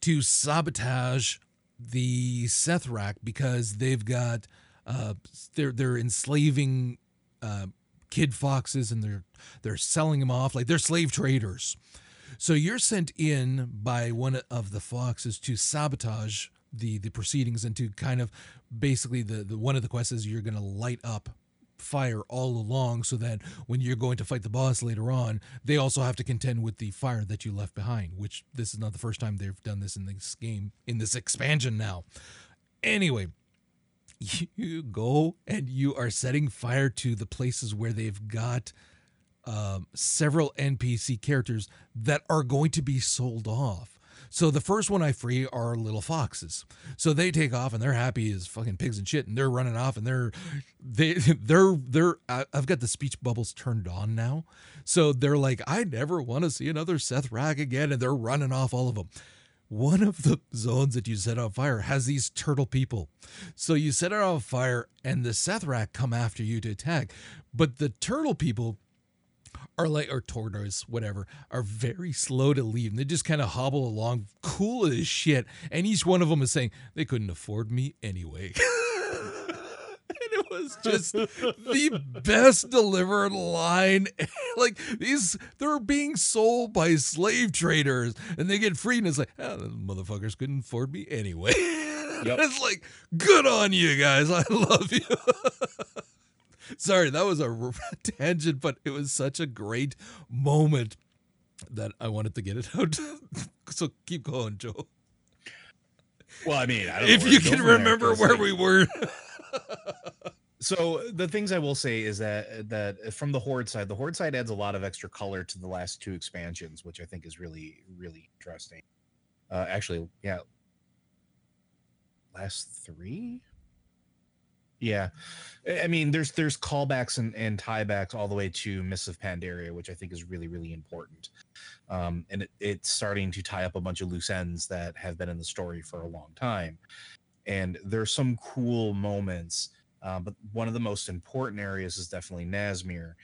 to sabotage the Sethrak because they've got they're enslaving kid foxes and they're selling them off like they're slave traders. So you're sent in by one of the foxes to sabotage the proceedings and to kind of basically the one of the quests is you're going to light up fire all along so that when you're going to fight the boss later on, they also have to contend with the fire that you left behind, which this is not the first time they've done this in this game, in this expansion now. Anyway, you go and you are setting fire to the places where they've got several NPC characters that are going to be sold off. So the first one I free are little foxes. So they take off and they're happy as fucking pigs and shit, and they're running off and they're I've got the speech bubbles turned on now. So they're like, I never want to see another Sethrak again, and they're running off, all of them. One of the zones that you set on fire has these turtle people. So you set it on fire and the Sethrak come after you to attack, but the turtle people are like, or tortoise, whatever, are very slow to leave. And they just kind of hobble along, cool as shit. And each one of them is saying, they couldn't afford me anyway. And it was just the best delivered line. Like, these, they're being sold by slave traders and they get freed. And it's like, oh, the motherfuckers couldn't afford me anyway. Yep. It's like, good on you guys. I love you. Sorry, that was a tangent, but it was such a great moment that I wanted to get it out. So keep going, Joe. Well, I mean, I don't know if you can remember where we were. So the things I will say is that from the Horde side adds a lot of extra color to the last two expansions, which I think is really, really interesting. Actually, yeah. Last three? Yeah, I mean, there's callbacks and tiebacks all the way to Mists of Pandaria, which I think is really, really important. And it's starting to tie up a bunch of loose ends that have been in the story for a long time. And there's some cool moments, but one of the most important areas is definitely Nazmir.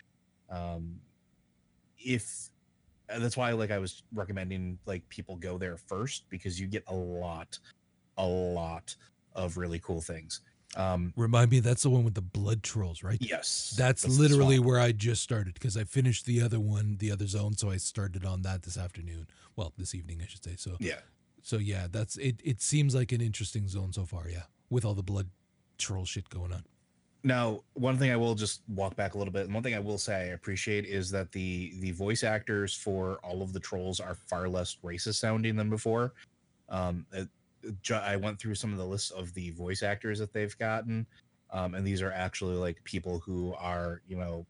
That's why, like, I was recommending, like, people go there first, because you get a lot of really cool things. Remind me, that's the one with the blood trolls, right? Yes, that's literally where I just started, because I finished the other zone, so I started on that this afternoon, well, this evening I should say. So yeah, that's it. It seems like an interesting zone so far, yeah, with all the blood troll shit going on. Now, one thing I will just walk back a little bit, and one thing I will say I appreciate is that the voice actors for all of the trolls are far less racist sounding than before. I went through some of the lists of the voice actors that they've gotten, and these are actually, like, people who are, you know,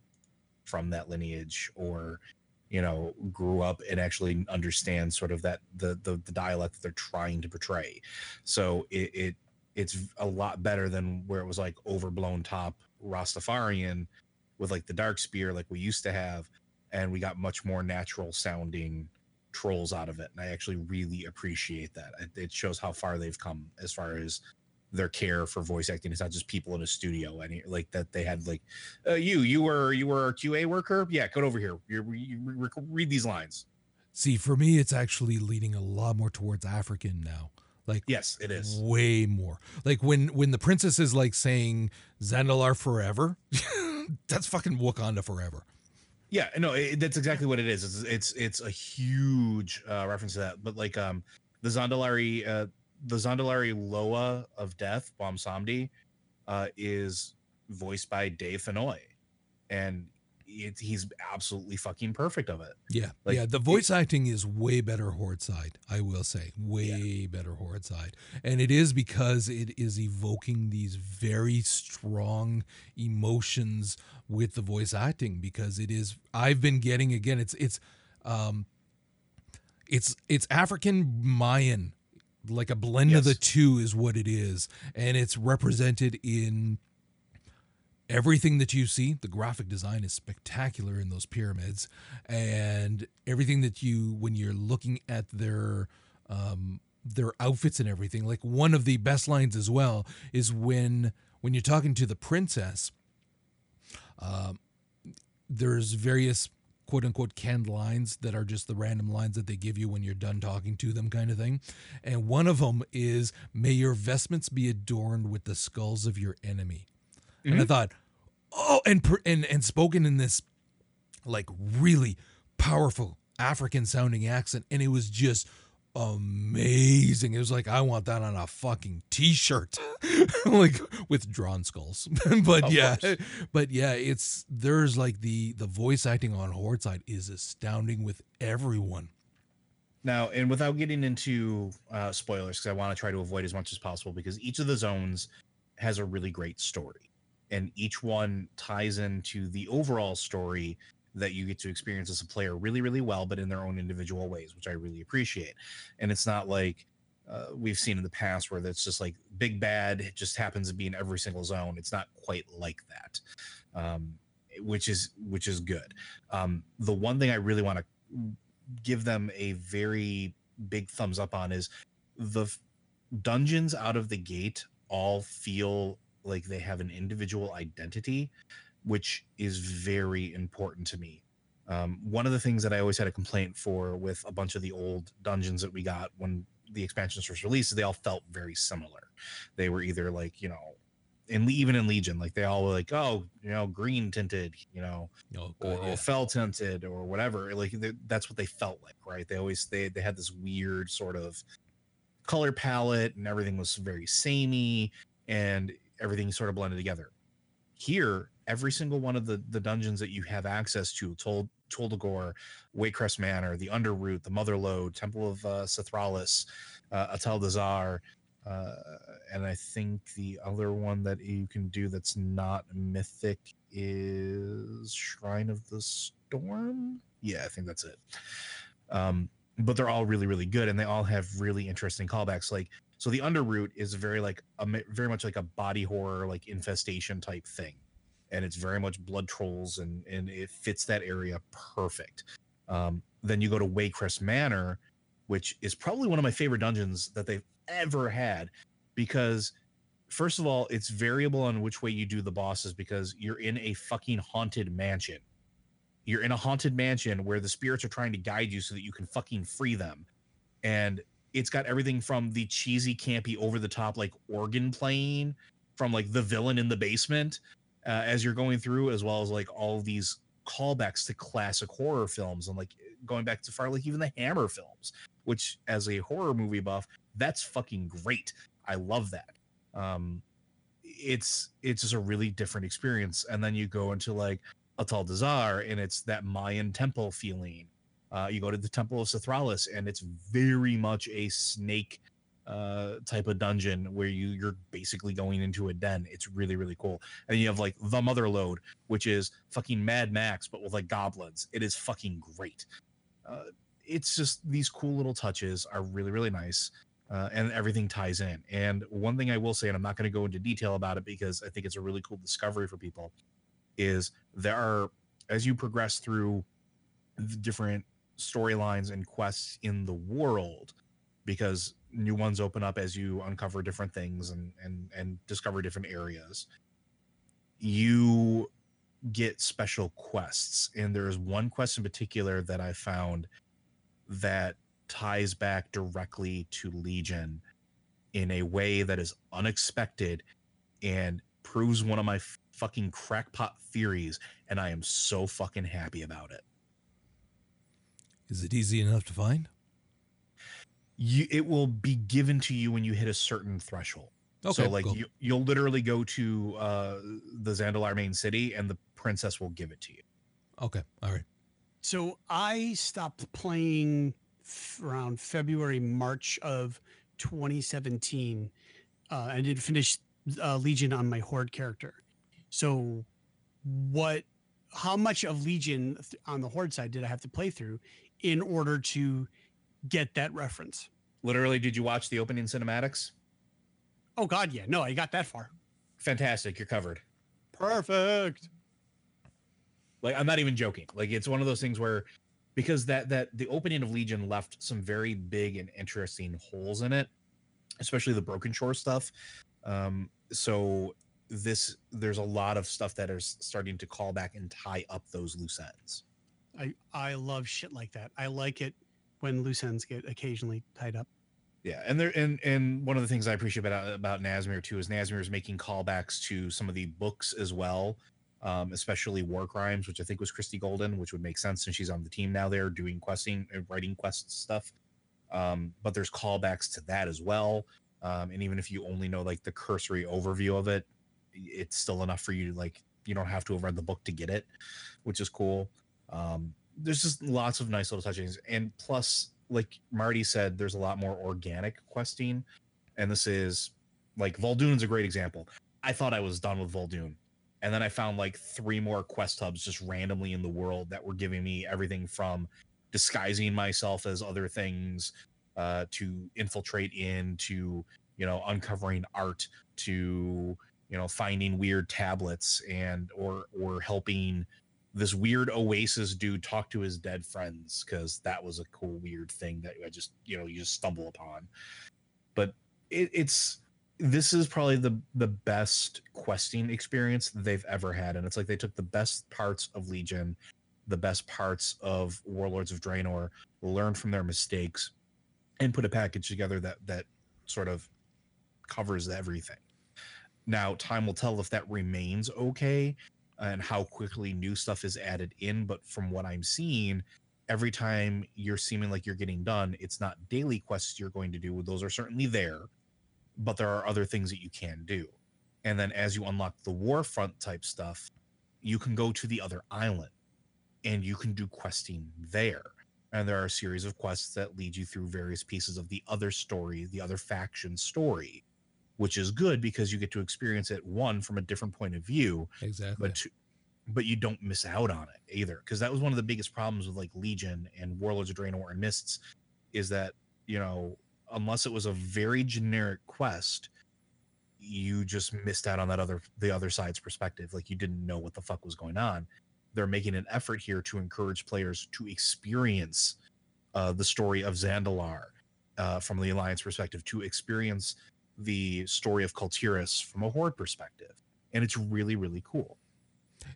from that lineage, or, you know, grew up and actually understand sort of that the dialect that they're trying to portray. So it's a lot better than where it was, like, overblown top Rastafarian with, like, the dark spear like we used to have, and we got much more natural sounding trolls out of it, and I actually really appreciate that. It shows how far they've come as far as their care for voice acting. It's not just people in a studio, and like that they had, like, you were our QA worker, yeah, come over here, you read these lines. See, for me, it's actually leaning a lot more towards African now. Like, yes, it is way more. Like when the princess is, like, saying Zandalar forever, that's fucking Wakanda forever. Yeah, no, that's exactly what it is. It's a huge reference to that. But, like, the Zandalari Loa of Death, Bomsamdi, is voiced by Dave Fennoy, and he's absolutely fucking perfect of it. Yeah, like, yeah, the voice acting is way better Horde side, I will say, better Horde side, and it is because it is evoking these very strong emotions with the voice acting, because it is. I've been getting, again, it's African Mayan, like a blend of the two is what it is, and it's represented in everything that you see. The graphic design is spectacular in those pyramids, and everything that you, when you're looking at their outfits and everything, like, one of the best lines as well is when you're talking to the princess, there's various quote unquote canned lines that are just the random lines that they give you when you're done talking to them, kind of thing. And one of them is, may your vestments be adorned with the skulls of your enemy. Mm-hmm. And I thought, oh, and spoken in this, like, really powerful African sounding accent, and it was just amazing. It was like, I want that on a fucking t-shirt, like, with drawn skulls. but yeah, it's, there's, like, the voice acting on Horde side is astounding with everyone. Now, and without getting into spoilers, because I want to try to avoid as much as possible, because each of the zones has a really great story, and each one ties into the overall story that you get to experience as a player really, really well, but in their own individual ways, which I really appreciate. And it's not like we've seen in the past where that's just like big bad, it just happens to be in every single zone. It's not quite like that, which is good. The one thing I really want to give them a very big thumbs up on is the dungeons out of the gate all feel like they have an individual identity, which is very important to me. One of the things that I always had a complaint for with a bunch of the old dungeons that we got when the expansions were released, they all felt very similar. They were either like, you know, and even in Legion, like they all were like, oh, you know, green tinted, you know, or fell tinted or whatever. Like that's what they felt like, right? They always, they had this weird sort of color palette, and everything was very samey, and everything sort of blended together. Here, every single one of the dungeons that you have access to, Toldagor, Waycrest Manor, the Underroot, the Motherlode, Temple of Sethralis, Atel-Dazar, and I think the other one that you can do that's not mythic is Shrine of the Storm? Yeah, I think that's it. But they're all really, really good, and they all have really interesting callbacks. Like, so the Underroot is very much like a body horror, like infestation type thing. And it's very much blood trolls, and it fits that area perfect. Then you go to Waycrest Manor, which is probably one of my favorite dungeons that they've ever had, because first of all, it's variable on which way you do the bosses, because you're in a fucking haunted mansion. You're in a haunted mansion where the spirits are trying to guide you so that you can fucking free them. And it's got everything from the cheesy, campy, over-the-top, like, organ playing from, like, the villain in the basement as you're going through, as well as like all these callbacks to classic horror films, and like going back to far, like even the Hammer films, which as a horror movie buff, that's fucking great. I love that. It's just a really different experience. And then you go into like Atel-Dazar, and it's that Mayan temple feeling. You go to the Temple of Sethralis, and it's very much a snake type of dungeon where you're basically going into a den. It's really, really cool. And you have like the Motherlode, which is fucking Mad Max, but with like goblins. It is fucking great. It's just these cool little touches are really, really nice. And everything ties in. And one thing I will say, and I'm not going to go into detail about it because I think it's a really cool discovery for people, is there are, as you progress through the different storylines and quests in the world, because new ones open up as you uncover different things and discover different areas, you get special quests. And there is one quest in particular that I found that ties back directly to Legion in a way that is unexpected and proves one of my fucking crackpot theories. And I am so fucking happy about it. Is it easy enough to find? It will be given to you when you hit a certain threshold. Okay, so like cool. You'll literally go to the Zandalar main city, and the princess will give it to you. Okay. All right. So I stopped playing around February, March of 2017. I did finish Legion on my Horde character. So how much of Legion on the Horde side did I have to play through in order to get that reference? Literally, did you watch the opening cinematics? Oh god, yeah. No, I got that far. Fantastic, you're covered. Perfect. Like, I'm not even joking. Like, it's one of those things where, because that the opening of Legion left some very big and interesting holes in it, especially the Broken Shore stuff. So there's a lot of stuff that is starting to call back and tie up those loose ends. I love shit like that. I like it when loose ends get occasionally tied up. Yeah, and one of the things I appreciate about Nazmir too is Nazmir is making callbacks to some of the books as well, especially War Crimes, which I think was Christy Golden, which would make sense since she's on the team now there doing questing and writing quest stuff. But there's callbacks to that as well. And even if you only know like the cursory overview of it, it's still enough for you to like, you don't have to have read the book to get it, which is cool. There's just lots of nice little touchings, and plus like Marty said, there's a lot more organic questing. And this is like Vol'dun's a great example. I thought I was done with Vol'dun. And then I found like 3 more quest hubs just randomly in the world that were giving me everything from disguising myself as other things to infiltrate in, to, you know, uncovering art, to, you know, finding weird tablets and or helping this weird Oasis dude talk to his dead friends, because that was a cool weird thing that I just, you know, you just stumble upon. But this is probably the best questing experience they've ever had. And it's like they took the best parts of Legion, the best parts of Warlords of Draenor, learned from their mistakes, and put a package together that sort of covers everything. Now, time will tell if that remains okay and how quickly new stuff is added in. But from what I'm seeing, every time you're seeming like you're getting done, it's not daily quests you're going to do. Those are certainly there, but there are other things that you can do. And then as you unlock the Warfront type stuff, you can go to the other island and you can do questing there. And there are a series of quests that lead you through various pieces of the other story, the other faction story, which is good because you get to experience it, one, from a different point of view. Exactly. But two, but you don't miss out on it either. Because that was one of the biggest problems with like Legion and Warlords of Draenor and Mists, is that, you know, unless it was a very generic quest, you just missed out on that the other side's perspective. Like, you didn't know what the fuck was going on. They're making an effort here to encourage players to experience the story of Zandalar from the Alliance perspective, to experience the story of Kul Tiras from a Horde perspective. And it's really, really cool.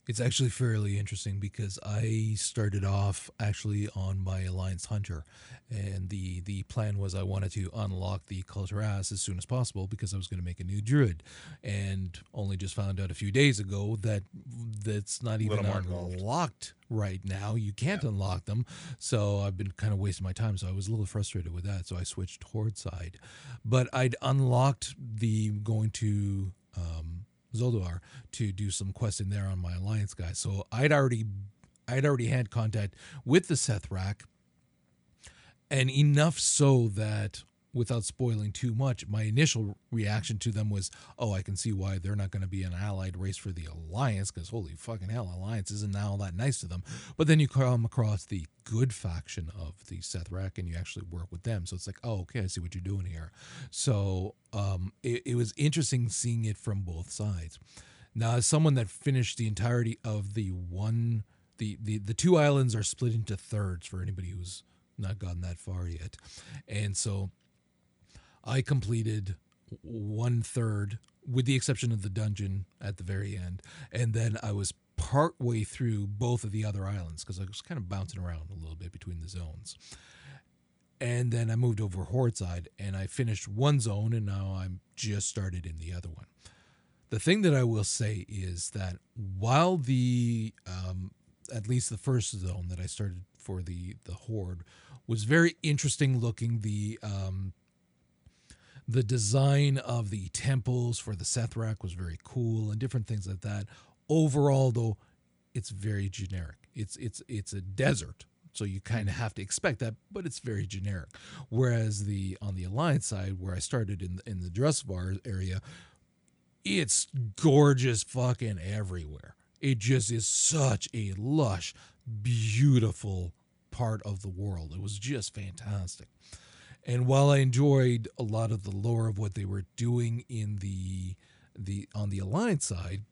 It's actually fairly interesting because I started off actually on my Alliance Hunter, and the plan was I wanted to unlock the Kul Tiras as soon as possible because I was going to make a new druid, and only just found out a few days ago that that's not even unlocked right now. You can't unlock them, so I've been kind of wasting my time, so I was a little frustrated with that, so I switched Horde side. But I'd unlocked the going to... Zolduar to do some questing there on my Alliance guy. So I'd already had contact with the Sethrak, and enough so that, without spoiling too much, my initial reaction to them was, oh, I can see why they're not going to be an allied race for the Alliance, because holy fucking hell, Alliance isn't all that nice to them. But then you come across the good faction of the Sethrak and you actually work with them. So it's like, oh, okay, I see what you're doing here. So it was interesting seeing it from both sides. Now, as someone that finished the entirety of the one, the two islands are split into thirds for anybody who's not gotten that far yet. And so... I completed 1/3, with the exception of the dungeon at the very end, and then I was partway through both of the other islands because I was kind of bouncing around a little bit between the zones. And then I moved over Horde side, and I finished one zone, and now I'm just started in the other one. The thing that I will say is that while the, at least the first zone that I started for the Horde was very interesting looking, the design of the temples for the Sethrak was very cool and different things like that. Overall, though, it's very generic. It's a desert, so you kind of have to expect that, but it's very generic. Whereas on the Alliance side, where I started in the Dressbar area, it's gorgeous fucking everywhere. It just is such a lush, beautiful part of the world. It was just fantastic. And while I enjoyed a lot of the lore of what they were doing in the on the Alliance side,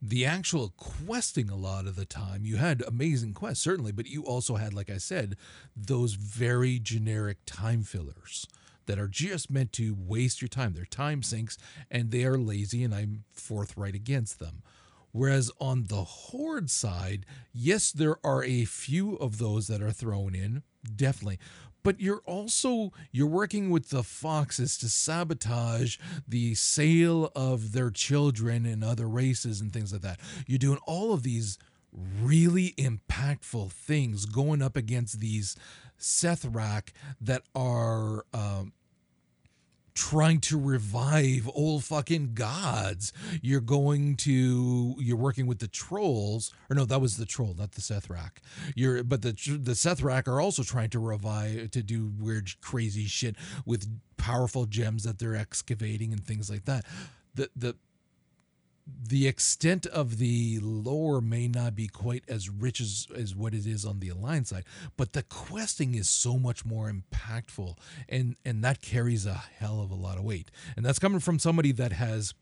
the actual questing a lot of the time, you had amazing quests, certainly, but you also had, like I said, those very generic time fillers that are just meant to waste your time. They're time sinks, and they are lazy, and I'm forthright against them. Whereas on the Horde side, yes, there are a few of those that are thrown in, definitely. But you're working with the Foxes to sabotage the sale of their children and other races and things like that. You're doing all of these really impactful things, going up against these Sethrak that are trying to revive old fucking gods. You're working with the trolls, or no, that was the troll, not the Sethrak. But the Sethrak are also trying to revive, to do weird, crazy shit with powerful gems that they're excavating and things like that. The extent of the lore may not be quite as rich as what it is on the Alliance side, but the questing is so much more impactful, and that carries a hell of a lot of weight. And that's coming from somebody that has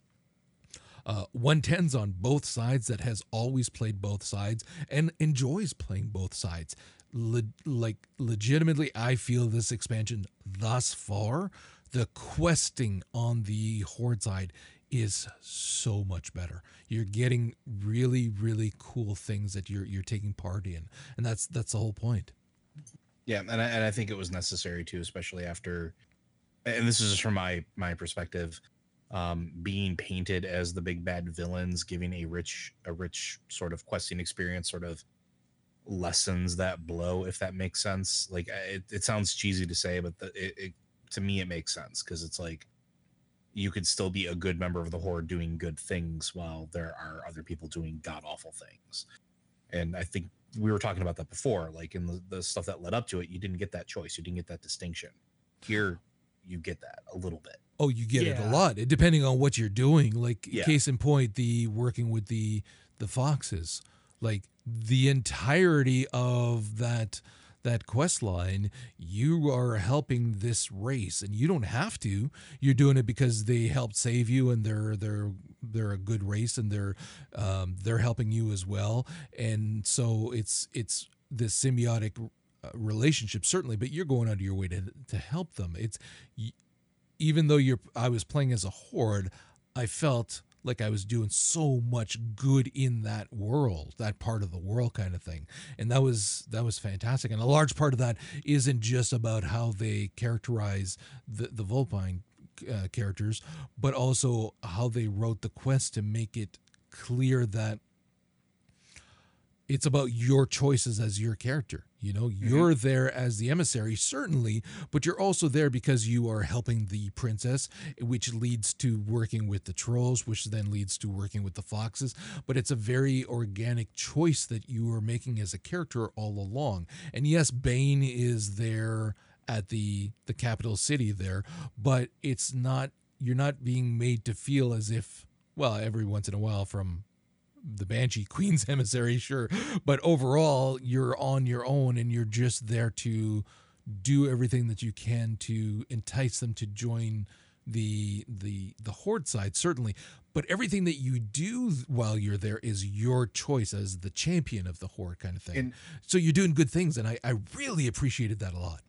110s on both sides, that has always played both sides and enjoys playing both sides. Legitimately, I feel this expansion thus far, the questing on the Horde side is so much better. You're getting really, really cool things that you're taking part in, and that's the whole point. Yeah, and I think it was necessary too, especially after, and this is just from my perspective, being painted as the big bad villains, giving a rich sort of questing experience, sort of lessons that blow, if that makes sense. Like it sounds cheesy to say, but to me it makes sense, because it's like, you could still be a good member of the Horde doing good things while there are other people doing god-awful things. And I think we were talking about that before, like in the stuff that led up to it, you didn't get that choice. You didn't get that distinction. Here, you get that a little bit. Oh, you get it a lot, depending on what you're doing. Like, case in point, the working with the foxes. Like, the entirety of that quest line, you are helping this race, and you don't have to. You're doing it because they helped save you, and they're a good race, and they're helping you as well. And so it's this symbiotic relationship, certainly, but you're going out of your way to help them. It's, even though I was playing as a Horde, I felt like I was doing so much good in that world, that part of the world kind of thing. And that was fantastic. And a large part of that isn't just about how they characterize the Vulpine characters, but also how they wrote the quest to make it clear that it's about your choices as your character. You know, you're there as the emissary, certainly, but you're also there because you are helping the princess, which leads to working with the trolls, which then leads to working with the foxes. But it's a very organic choice that you are making as a character all along. And yes, Bane is there at the capital city there, but it's not, you're not being made to feel as if, well, every once in a while from the Banshee, Queen's emissary, sure, but overall you're on your own, and you're just there to do everything that you can to entice them to join the Horde side, certainly. But everything that you do while you're there is your choice as the champion of the Horde kind of thing. And so you're doing good things, and I really appreciated that a lot.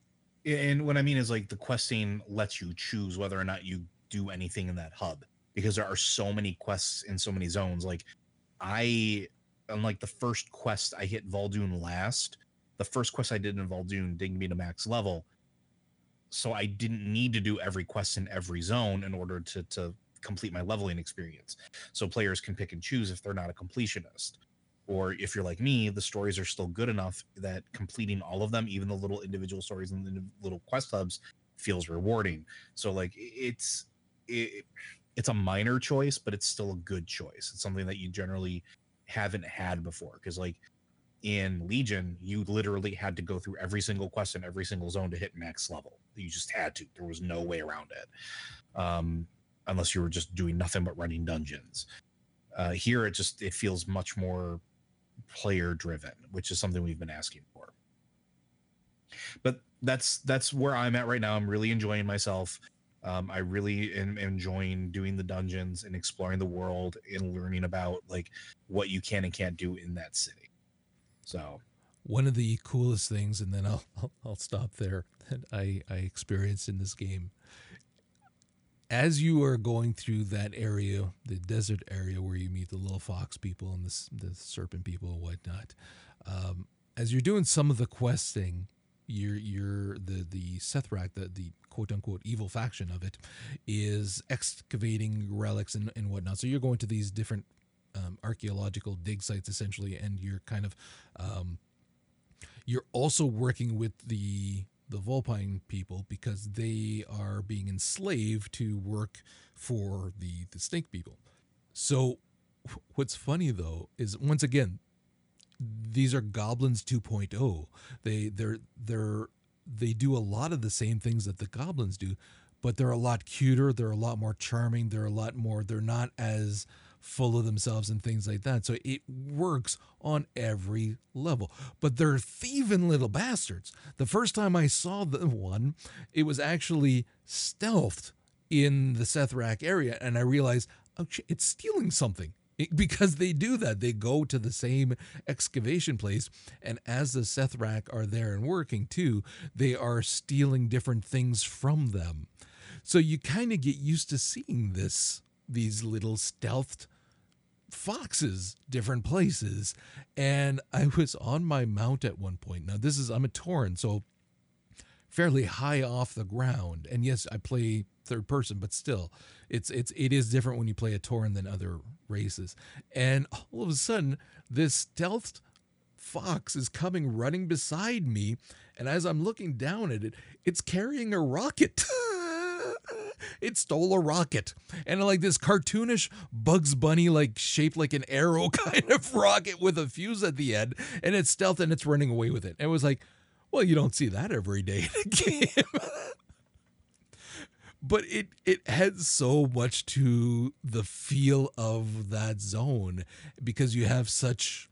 And what I mean is, like, the questing lets you choose whether or not you do anything in that hub, because there are so many quests in so many zones. Like, unlike the first quest, I hit Vol'dun last. The first quest I did in Vol'dun didn't meet a max level, so I didn't need to do every quest in every zone in order to complete my leveling experience. So players can pick and choose if they're not a completionist, or if you're like me, the stories are still good enough that completing all of them, even the little individual stories and the little quest hubs, feels rewarding. So, like, it's a minor choice, but it's still a good choice. It's something that you generally haven't had before, because, like, in Legion, you literally had to go through every single quest in every single zone to hit max level. You just had to. There was no way around it, unless you were just doing nothing but running dungeons. Here, it feels much more player-driven, which is something we've been asking for. But that's where I'm at right now. I'm really enjoying myself. I really am enjoying doing the dungeons and exploring the world and learning about, like, what you can and can't do in that city. So, one of the coolest things, and then I'll stop there, that I experienced in this game, as you are going through that area, the desert area where you meet the little fox people and the serpent people and whatnot, as you're doing some of the questing, you're the Sethrak, the quote-unquote evil faction of it, is excavating relics and whatnot. So you're going to these different archaeological dig sites, essentially, and you're kind of you're also working with the the Volpine people, because they are being enslaved to work for the snake people. So what's funny, though, is once again, these are goblins 2.0. They do a lot of the same things that the goblins do, but they're a lot cuter. They're a lot more charming. They're a lot more, they're not as full of themselves and things like that. So it works on every level, but they're thieving little bastards. The first time I saw the one, it was actually stealthed in the Sethrak area. And I realized, oh shit, it's stealing something. Because they do that. They go to the same excavation place, and as the Sethrak are there and working too, they are stealing different things from them. So you kind of get used to seeing these little stealthed foxes, different places. And I was on my mount at one point. Now this is, I'm a Tauren, so fairly high off the ground. And yes, I play third person, but still it is different when you play a Tauren than other races. And all of a sudden this stealthed fox is coming running beside me, and as I'm looking down at it, it's carrying a rocket. It stole a rocket, and like this cartoonish Bugs Bunny, like shaped like an arrow kind of rocket with a fuse at the end, and it's stealth and it's running away with it. And it was like, well, you don't see that every day in a game. But it had so much to the feel of that zone, because you have such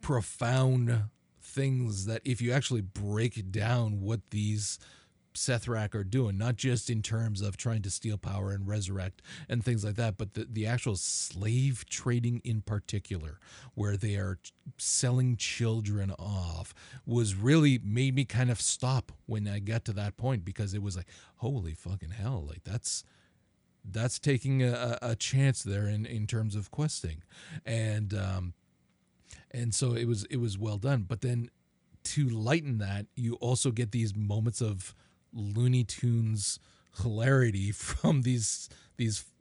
profound things that if you actually break down what these Sethrak are doing, not just in terms of trying to steal power and resurrect and things like that, but the actual slave trading in particular, where they are selling children off, was really made me kind of stop when I got to that point, because it was like, holy fucking hell, like that's taking a chance there in terms of questing. And so it was well done. But then to lighten that, you also get these moments of Looney Tunes hilarity from these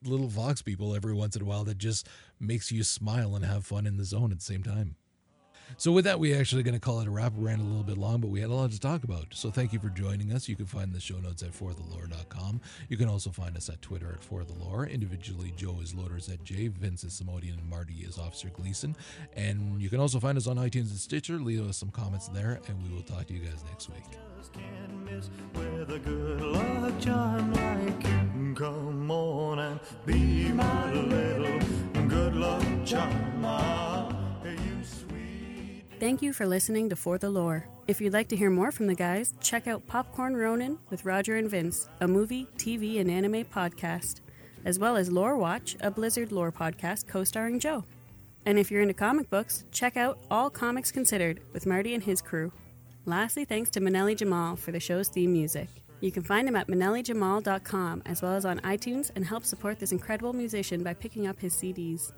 little Vox people every once in a while that just makes you smile and have fun in the zone at the same time. So with that, we're actually going to call it a wrap. We ran a little bit long, but we had a lot to talk about. So thank you for joining us. You can find the show notes at forthelore.com. You can also find us at Twitter at forthelore. Individually, Joe is Loaders at J, Vince is Simodian, and Marty is Officer Gleason. And you can also find us on iTunes and Stitcher. Leave us some comments there, and we will talk to you guys next week. Just can't miss with a good luck charm like you. Come on and be my little good luck charm. Thank you for listening to For the Lore. If you'd like to hear more from the guys, check out Popcorn Ronin with Roger and Vince, a movie, TV, and anime podcast, as well as Lore Watch, a Blizzard lore podcast co-starring Joe. And if you're into comic books, check out All Comics Considered with Marty and his crew. Lastly, thanks to Manelli Jamal for the show's theme music. You can find him at manellijamal.com, as well as on iTunes, and help support this incredible musician by picking up his CDs.